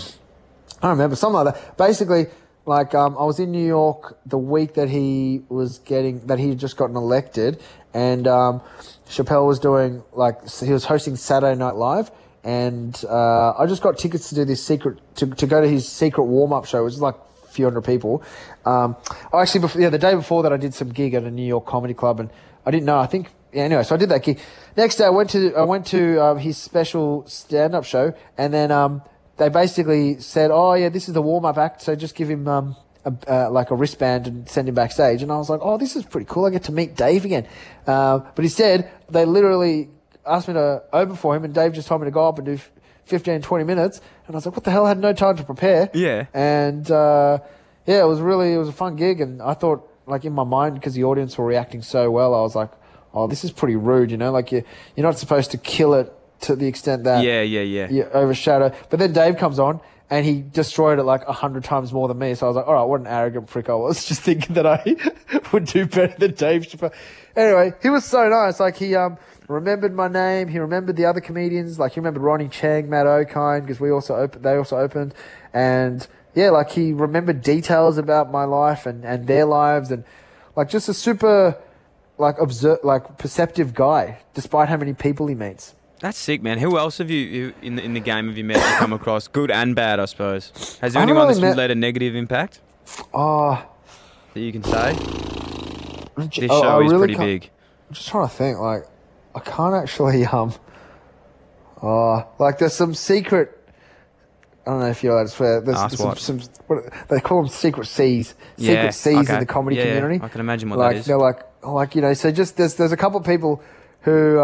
I don't remember, something like that. Basically, like I was in New York the week that he had just gotten elected, and Chappelle was doing he was hosting Saturday Night Live. And I just got tickets to do this to go to his secret warm-up show, which is like a few hundred people. The day before that I did some gig at a New York comedy club, and I didn't know. So I did that gig. Next day I went to his special stand-up show, and then they basically said, oh yeah, this is the warm-up act, so just give him a wristband and send him backstage. And I was like, oh, this is pretty cool. I get to meet Dave again. But instead they literally asked me to open for him, and Dave just told me to go up and do 15, 20 minutes. And I was like, what the hell? I had no time to prepare. Yeah. And, yeah, it was a fun gig. And I thought, like, in my mind, because the audience were reacting so well, I was like, oh, this is pretty rude, you know? Like, you're not supposed to kill it to the extent that you overshadow. But then Dave comes on, and he destroyed it like 100 times more than me. So I was like, all right, what an arrogant prick I was, just thinking that I would do better than Dave Chappelle. Anyway, he was so nice. Like, he remembered my name. He remembered the other comedians. Like, he remembered Ronnie Chang, Matt O'Kine, because they also opened. And, yeah, like, he remembered details about my life and their lives. And, like, just a super, like, perceptive guy, despite how many people he meets. That's sick, man. Who else have you in the game have you met to come across, good and bad, I suppose? Has there anyone that's led a negative impact? That you can say? This show is really pretty big. I'm just trying to think. Like, I can't actually. Like, there's some secret. I don't know if you're allowed to swear. They call them secret C's. Secret C's in the comedy community. I can imagine what that is. They're like, you know. So just there's a couple of people who,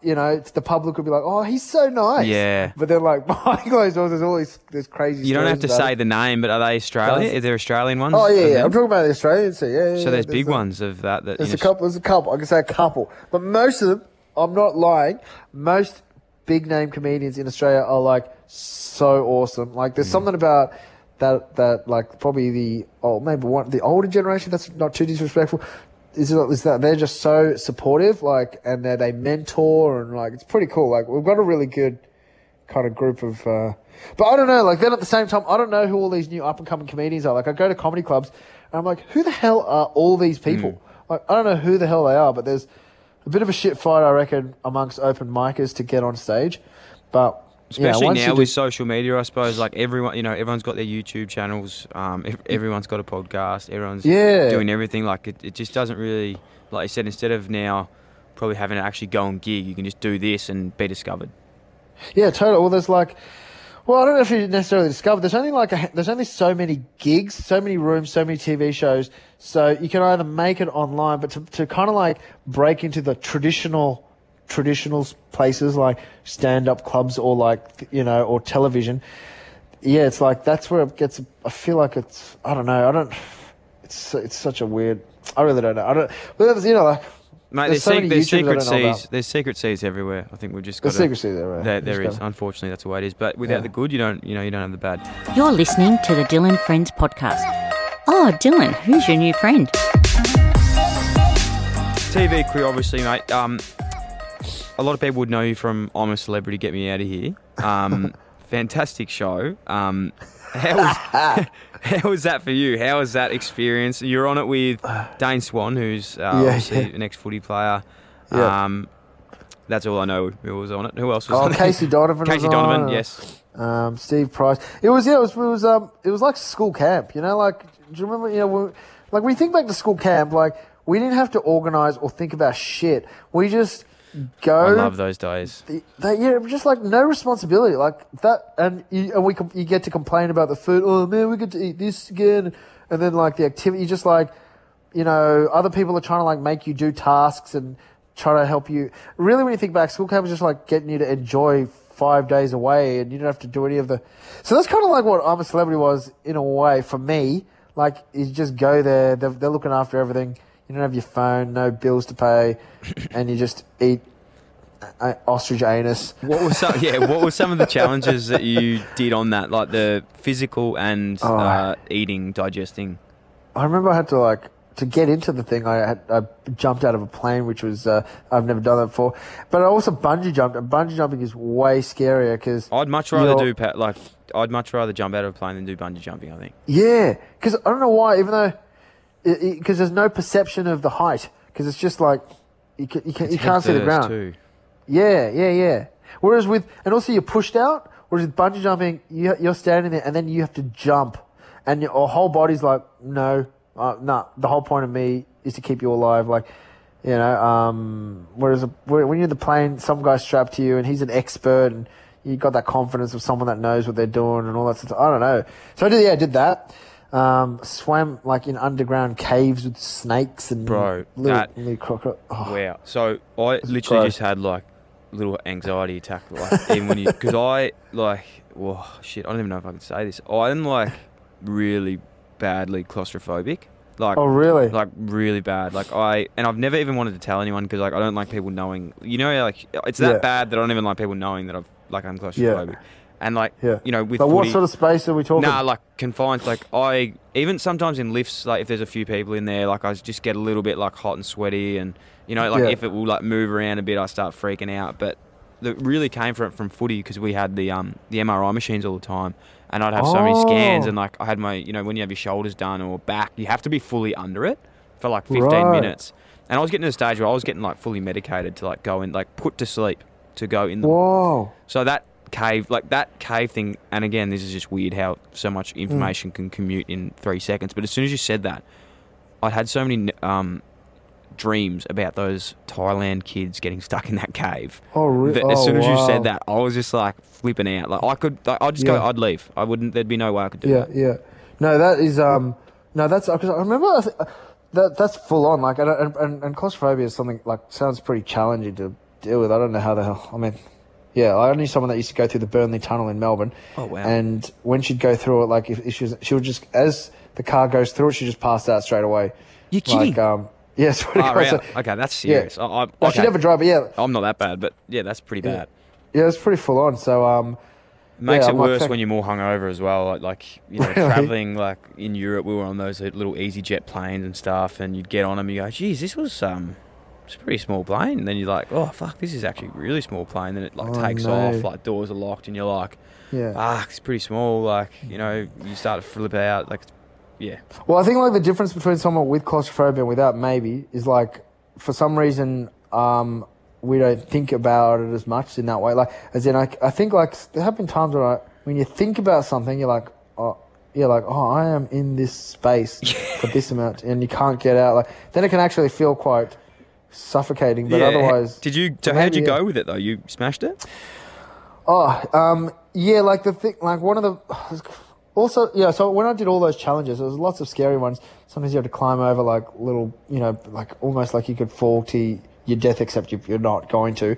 you know, the public would be like, oh, he's so nice. Yeah. But then, like, behind closed doors, there's all these crazy You don't have to say it. The name, but are they Australian? Is there Australian ones? Oh, yeah, yeah. I'm talking about the Australians, so yeah. So there's big ones of that. There's a couple. I can say a couple. But most of them, I'm not lying, most big-name comedians in Australia are, like, so awesome. Like, there's something about... That like probably the older generation, that's not too disrespectful, is that they're just so supportive, like, and they mentor, and like it's pretty cool. Like, we've got a really good kind of group of, but I don't know. Like, then at the same time, I don't know who all these new up and coming comedians are. Like, I go to comedy clubs and I'm like, who the hell are all these people? Like, I don't know who the hell they are, but there's a bit of a shit fight, I reckon, amongst open micers to get on stage, but. Especially now with social media, I suppose, like everyone, you know, everyone's got their YouTube channels, everyone's got a podcast, everyone's doing everything. Like it just doesn't really, like you said, instead of now probably having to actually go and gig, you can just do this and be discovered. Yeah, totally. Well, there's like, well, I don't know if you necessarily discovered. There's only like there's only so many gigs, so many rooms, so many TV shows. So you can either make it online, but to kind of like break into the traditional places like stand-up clubs or like, you know, or television. Yeah, it's like that's where it gets, I feel like it's, I don't know, I don't, it's such a weird, I really don't know. I don't, but was, you know, like, mate, there's secret seas everywhere. I think we've just got there's secret seas everywhere. There is, unfortunately, that's the way it is. But without the good, you don't have the bad. You're listening to the Dylan Friends Podcast. Oh, Dylan, who's your new friend? TV crew, obviously, mate. A lot of people would know you from I'm a Celebrity, Get Me Out of Here. Fantastic show. How was that for you? How was that experience? You're on it with Dane Swan, who's obviously an ex-footy player. Yeah. That's all I know who was on it. Who else was on it? Casey Donovan. Casey Donovan, yes. Steve Price. It was like school camp, you know, like, do you remember, you know, when you think back to school camp, like, we didn't have to organise or think about shit. We just... go. I love those days. Just like no responsibility, like that, and you get to complain about the food. Oh man, we get to eat this again, and then like the activity, just like, you know, other people are trying to like make you do tasks and try to help you. Really, when you think back, school camp is just like getting you to enjoy 5 days away, and you don't have to do any of the. So that's kind of like what I'm a Celebrity was in a way for me. Like you just go there, they're looking after everything. You don't have your phone, no bills to pay, and you just eat ostrich anus. What were some of the challenges that you did on that, like the physical and eating, digesting? I remember I had to like to get into the thing. I jumped out of a plane, which was I've never done that before. But I also bungee jumped, and bungee jumping is way scarier because I'd much rather jump out of a plane than do bungee jumping. I think. Yeah, because I don't know why, even though. Because there's no perception of the height, because it's just like you can't see the ground. Too. Yeah. Whereas also you're pushed out. Whereas with bungee jumping, you're standing there and then you have to jump, and your whole body's like, no. The whole point of me is to keep you alive, like, you know. Whereas when you're in the plane, some guy's strapped to you and he's an expert, and you got that confidence of someone that knows what they're doing and all that sort of. I don't know. So I did that. Swam like in underground caves with snakes and little crocodile. Oh, wow! So I literally just had like a little anxiety attack, like even when you because I like whoa shit I don't even know if I can say this. I'm like really badly claustrophobic. Like oh really? Like really bad. Like I've never even wanted to tell anyone because like I don't like people knowing. You know, like it's that bad that I don't even like people knowing that I'm claustrophobic. Yeah. And like, you know, with footy, what sort of space are we talking? Nah, like confined. Like I even sometimes in lifts, like if there's a few people in there, like I just get a little bit like hot and sweaty, and you know, like if it will like move around a bit, I start freaking out. But it really came from footy because we had the MRI machines all the time, and I'd have so many scans, and like I had my, you know, when you have your shoulders done or back, you have to be fully under it for like 15 minutes. And I was getting to the stage where I was getting like fully medicated to like go and like put to sleep to go in. Whoa! So that. Cave, like that cave thing, and again, this is just weird how so much information can commute in 3 seconds. But as soon as you said that, I had so many dreams about those Thailand kids getting stuck in that cave. Oh, really? As soon as you said that, I was just like flipping out. Like I could, I'd just go, I'd leave. I wouldn't. There'd be no way I could do that. Yeah. No, that's because I remember. That's full on. Like, and claustrophobia is something, like, sounds pretty challenging to deal with. I don't know how the hell. I mean, yeah, I knew someone that used to go through the Burnley Tunnel in Melbourne. Oh, wow. And when she'd go through it, like, if she would just, as the car goes through it, she just passed out straight away. You're kidding? Like, yes. Yeah, okay, that's serious. Yeah. Okay. Well, she never drove it, yeah. I'm not that bad, but yeah, that's pretty bad. Yeah, it's pretty full on. So, it makes it worse when you're more hungover as well. Like you know, really? Traveling like in Europe, we were on those little EasyJet planes and stuff, and you'd get on them, and you go, "Geez, this was it's a pretty small plane." And then you're like, "Oh fuck, this is actually a really small plane." Then it takes off, like doors are locked, and you're like, "Yeah, ah, it's pretty small." Like you know, you start to flip out, like, yeah. Well, I think like the difference between someone with claustrophobia and without maybe is like for some reason. We don't think about it as much in that way. Like, as in, I think, like, there have been times where when you think about something, you're like, oh, I am in this space for this amount, and you can't get out. Like, then it can actually feel quite suffocating. But otherwise, how did you go with it though? You smashed it? Oh, yeah. Like the thing, like one of the. Also, yeah, so when I did all those challenges, there was lots of scary ones. Sometimes you have to climb over like little, you know, like almost like you could fall to your death, except you're not going to.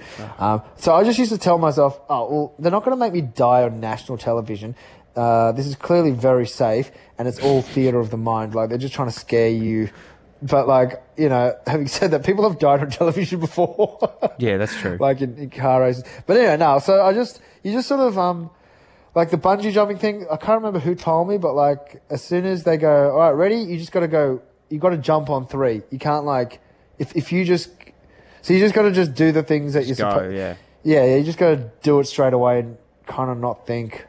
So I just used to tell myself, oh, well, they're not going to make me die on national television. This is clearly very safe, and it's all theatre of the mind. Like, they're just trying to scare you. But, like, you know, having said that, people have died on television before. Yeah, that's true. Like in car races. But anyway, no, so you just sort of... Like the bungee jumping thing, I can't remember who told me, but like as soon as they go, all right, ready, you just got to go, you got to jump on three. You can't like, so you just got to just do the things that you're supposed to. Yeah. Yeah, you just got to do it straight away and kind of not think,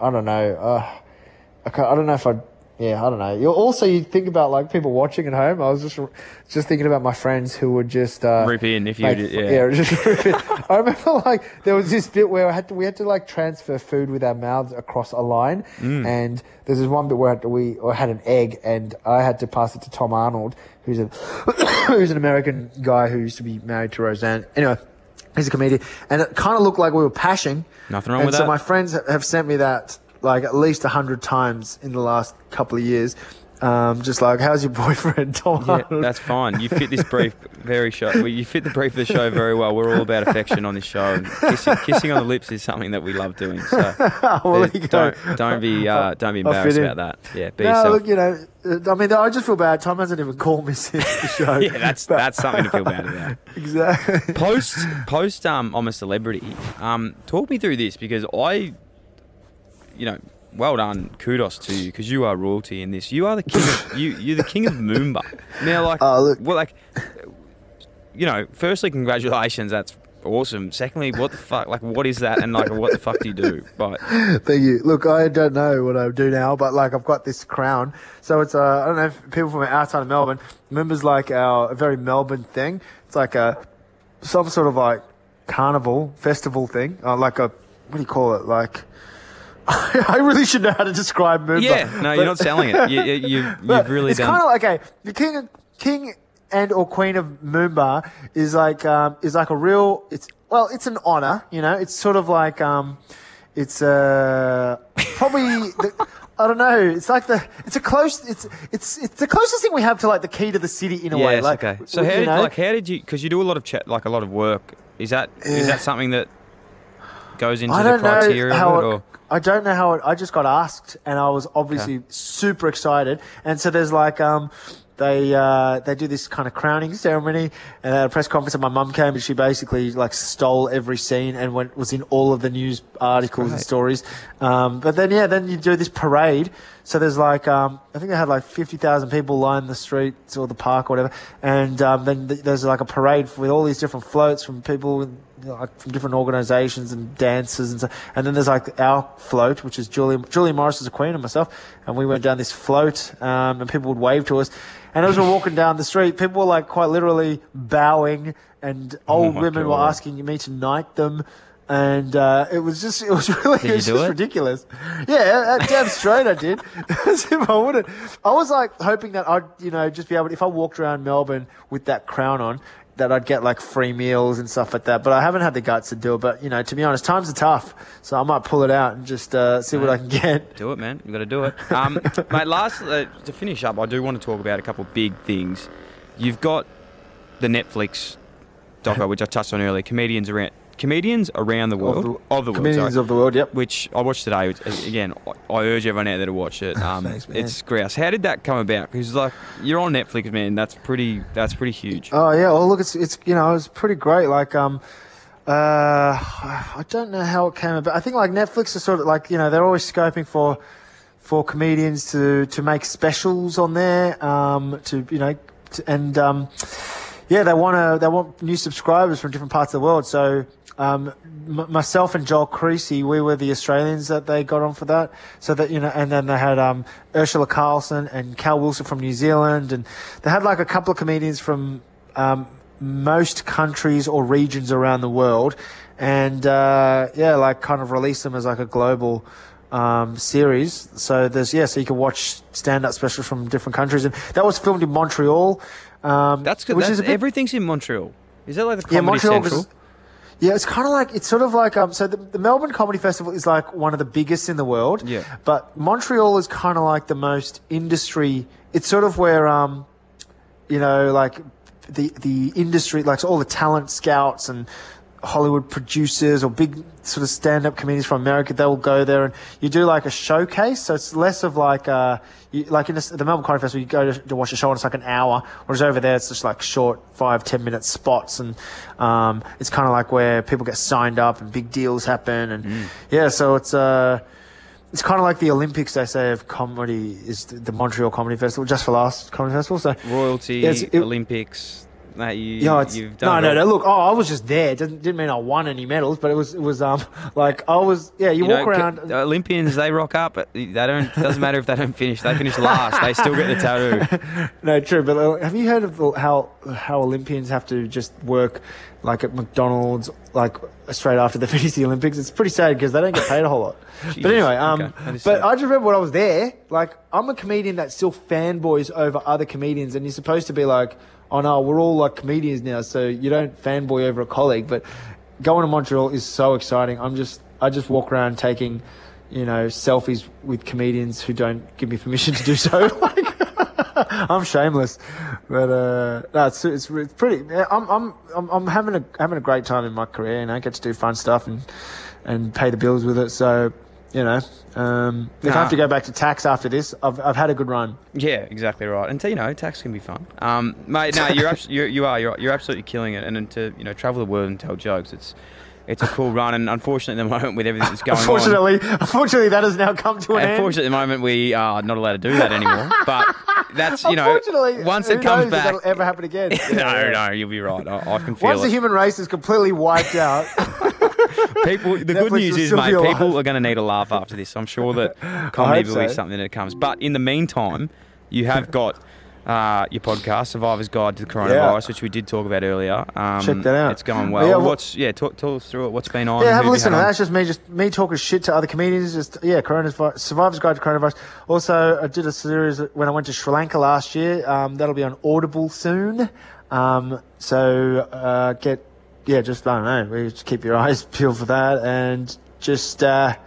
I don't know. I don't know if I, yeah, I don't know. You think about like people watching at home. I was just thinking about my friends who would just rip in if you did, yeah, just rip in. I remember like there was this bit where we had to like transfer food with our mouths across a line, and there's this one bit where I had an egg and I had to pass it to Tom Arnold, who's an American guy who used to be married to Roseanne. Anyway, he's a comedian, and it kind of looked like we were pashing. Nothing wrong with that. And so my friends have sent me that, like at least 100 times in the last couple of years. Just like, how's your boyfriend, Tom? Yeah, that's fine. You fit this brief very show. You fit the brief of the show very well. We're all about affection on this show. And kissing on the lips is something that we love doing. So well, don't be embarrassed about that. Yeah, look, you know, I mean, I just feel bad. Tom hasn't even called me since the show. Yeah, that's something to feel bad about. Exactly. Post, I'm a Celebrity. Talk me through this because you know, well done, kudos to you because you are royalty in this. You are the king. You're the king of Moomba. Now, like, you know, firstly, congratulations. That's awesome. Secondly, what the fuck? Like, what is that? And like, what the fuck do you do? But thank you. Look, I don't know what I do now, but like, I've got this crown. So it's I don't know if people from outside of Melbourne. Moomba's like a very Melbourne thing. It's like some sort of like carnival festival thing. Like a, what do you call it? Like. I really should know how to describe Moomba. Yeah, no, you're not selling it. You've really it's done... It's kind of like, okay, the king and or queen of Moomba is like a real... It's an honour, you know. It's sort of like... it's probably... I don't know. It's like the... It's the closest thing we have to, like, the key to the city in a way. Like, okay. So how did you... Because you do a lot of a lot of work. Is that something that goes into the criteria of it, or...? I don't know how I just got asked and I was obviously super excited. And so there's like, they do this kind of crowning ceremony and at a press conference and my mum came and she basically like stole every scene and was in all of the news articles and stories. But then, then you do this parade. So there's like, I think they had like 50,000 people line the streets or the park or whatever. And, then there's like a parade with all these different floats from people from different organizations and dancers and stuff. And then there's like our float, which is Julia Morris is a queen and myself. And we went down this float, and people would wave to us. And as we're walking down the street, people were like quite literally bowing and old women were asking me to knight them. And, it was just ridiculous. Yeah, damn straight I did. As if I wouldn't. I was like hoping that I'd, you know, just be able to, if I walked around Melbourne with that crown on, that I'd get like free meals and stuff like that, but I haven't had the guts to do it. But, you know, to be honest, times are tough, so I might pull it out and just see what I can get. Do it, man. You've got to do it. Mate, last, to finish up, I do want to talk about a couple of big things. You've got the Netflix doco, which I touched on earlier, Comedians of the World, which I watched today. Which, again, I urge everyone out there to watch it. Thanks, man. It's grouse. How did that come about? Because like you're on Netflix, man. That's pretty huge. Oh yeah. Well, look, it's you know, it's pretty great. Like I don't know how it came about. I think like Netflix is sort of like, you know, they're always scoping for comedians to make specials on there. Yeah, they want new subscribers from different parts of the world. So myself and Joel Creasy, we were the Australians that they got on for that. So that, you know, and then they had Ursula Carlson and Cal Wilson from New Zealand, and they had like a couple of comedians from most countries or regions around the world, and like kind of release them as like a global series. So there's so you can watch stand-up specials from different countries, and that was filmed in Montreal. That's good. Everything's in Montreal. Is that like the Comedy Central? Yeah, it's kind of like, it's sort of like, so the Melbourne Comedy Festival is like one of the biggest in the world. Yeah. But Montreal is kind of like the most industry, it's sort of where, you know, like the industry, like all the talent scouts and Hollywood producers or big sort of stand-up comedians from America, they will go there and you do like a showcase. So it's less of like like in the Melbourne Comedy Festival, you go to watch a show and it's like an hour, whereas over there it's just like short 5-10 minute spots, and it's kind of like where people get signed up and big deals happen, and so it's kind of like the Olympics, they say, of comedy is the Montreal Comedy Festival, just for last Comedy Festival. So royalty, Olympics. Look, I was just there. It didn't mean I won any medals, but it was like I was. Yeah, you walk around. Olympians, they rock up. But they don't. Doesn't matter if they don't finish. They finish last. They still get the tattoo. No, true. But have you heard of how Olympians have to just work like at McDonald's, like straight after they finish the Olympics? It's pretty sad because they don't get paid a whole lot. Jesus. But anyway, I just remember when I was there. Like, I'm a comedian that still fanboys over other comedians, and you're supposed to be like, oh no, we're all like comedians now, so you don't fanboy over a colleague. But going to Montreal is so exciting. I just walk around taking, you know, selfies with comedians who don't give me permission to do so. Like, I'm shameless, but no, it's pretty. I'm having a great time in my career, and I get to do fun stuff and pay the bills with it. So, you know, if I have to go back to tax after this, I've had a good run. Yeah, exactly right. And, you know, tax can be fun. Mate, no, you're absolutely killing it. And to, you know, travel the world and tell jokes, it's a cool run. And unfortunately, at the moment, with everything that's going on... Unfortunately, that has now come to an end. Unfortunately, at the moment, we are not allowed to do that anymore. But that's, you know, once it comes back... That'll ever happen again. No, you'll be right. I can feel it. Once the human race is completely wiped out... People, the good news is, mate, people are going to need a laugh after this. I'm sure that comedy will be something that comes. But in the meantime, you have got your podcast, Survivor's Guide to the Coronavirus, which we did talk about earlier. Check that out. It's going well. Yeah, talk us through it. What's been on? Yeah, have a listen to that. It's just me talking shit to other comedians. Survivor's Guide to Coronavirus. Also, I did a series when I went to Sri Lanka last year. That'll be on Audible soon. We just keep your eyes peeled for that, and just that's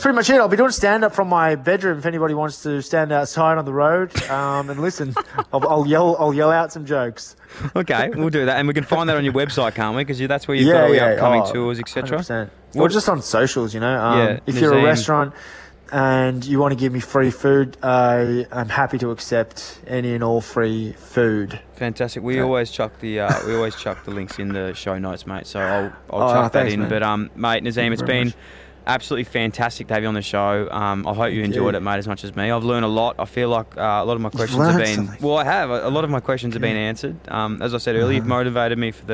pretty much it. I'll be doing stand-up from my bedroom if anybody wants to stand outside on the road and listen. I'll yell out some jokes. Okay, we'll do that, and we can find that on your website, can't we? Because that's where you've got all your upcoming tours, etc. Or just on socials, you know. If you're a restaurant and you want to give me free food, I'm happy to accept any and all free food. Fantastic. We always chuck the links in the show notes, mate. So I'll chuck that in. Man. But mate, Nazeem, it's been absolutely fantastic to have you on the show. I hope you enjoyed it, mate, as much as me. I've learned a lot. I feel like a lot of my questions have been have been answered. As I said earlier, you've motivated me for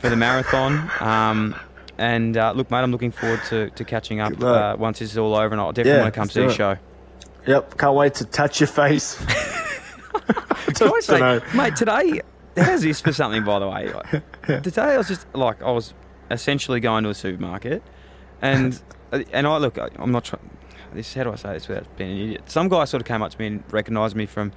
the marathon. And look, mate, I'm looking forward to catching up once this is all over, and I'll definitely want to come see the show. Yep, can't wait to touch your face. Mate, today, how's this for something, by the way? Today I was just, like, I was essentially going to a supermarket, and I, look, I'm not trying, how do I say this without being an idiot? Some guy sort of came up to me and recognised me from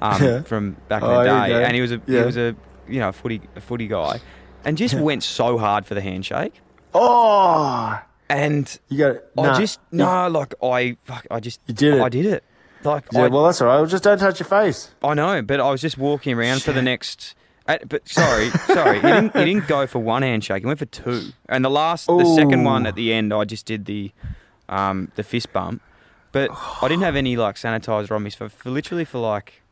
back in the day, and he was a you know, a footy guy, and just went so hard for the handshake. Oh, and you got it. I did it. Like, yeah, well, that's all right. Just don't touch your face. I know, but I was just walking around for the next. But sorry, he didn't go for one handshake. He went for two, and the second one at the end, I just did the fist bump. But I didn't have any like sanitizer on me for literally for like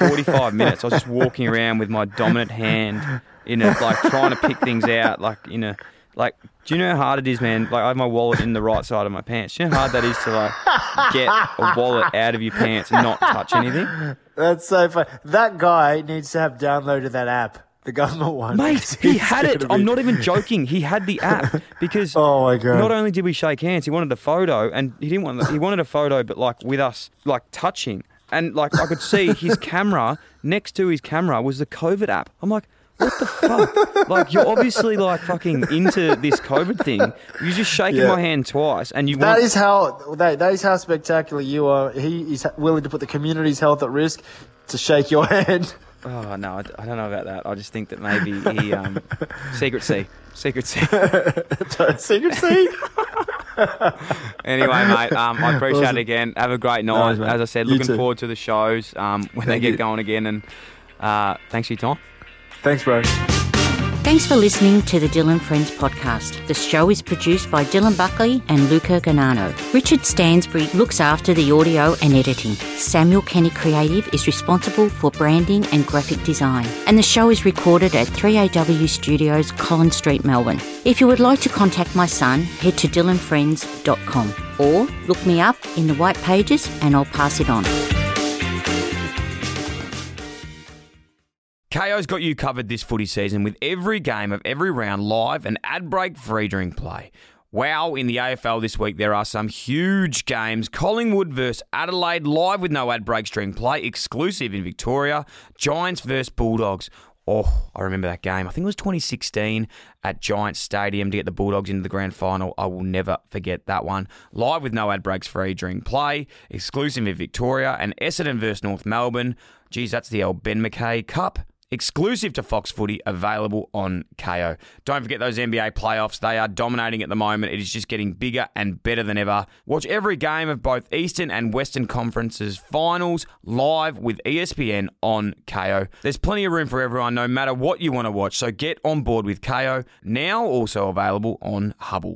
45 minutes. I was just walking around with my dominant hand, like trying to pick things out, like. Do you know how hard it is, man? Like, I have my wallet in the right side of my pants. Do you know how hard that is to, like, get a wallet out of your pants and not touch anything? That's so funny. That guy needs to have downloaded that app, the government one. Mate, he had it. I'm not even joking. He had the app because not only did we shake hands, he wanted a photo, and he wanted a photo, but, like, with us, like, touching. And, like, I could see his camera, next to his camera was the COVID app. I'm like, what the fuck? Like, you're obviously, like, fucking into this COVID thing. You just shaking my hand twice and you want... That is how spectacular you are. He is willing to put the community's health at risk to shake your hand. Oh, no, I don't know about that. I just think that maybe he... Secret C. Secret C? Anyway, mate, I appreciate it again. Have a great night. As I said, looking forward to the shows when they get going again. And thanks for your time. Thanks, bro. Thanks for listening to the Dylan Friends podcast. The show is produced by Dylan Buckley and Luca Ganano. Richard Stansbury looks after the audio and editing. Samuel Kenny Creative is responsible for branding and graphic design. And the show is recorded at 3AW Studios, Collins Street, Melbourne. If you would like to contact my son, head to dylanfriends.com or look me up in the white pages and I'll pass it on. Kayo's got you covered this footy season with every game of every round live and ad break free during play. Wow, in the AFL this week there are some huge games. Collingwood versus Adelaide live with no ad breaks during play, exclusive in Victoria. Giants versus Bulldogs. Oh, I remember that game. I think it was 2016 at Giants Stadium to get the Bulldogs into the grand final. I will never forget that one. Live with no ad breaks free during play, exclusive in Victoria. And Essendon versus North Melbourne. Geez, that's the old Ben McKay Cup. Exclusive to Fox Footy, available on Kayo. Don't forget those NBA playoffs. They are dominating at the moment. It is just getting bigger and better than ever. Watch every game of both Eastern and Western Conferences finals live with ESPN on Kayo. There's plenty of room for everyone, no matter what you want to watch. So get on board with Kayo, now also available on Hubbl.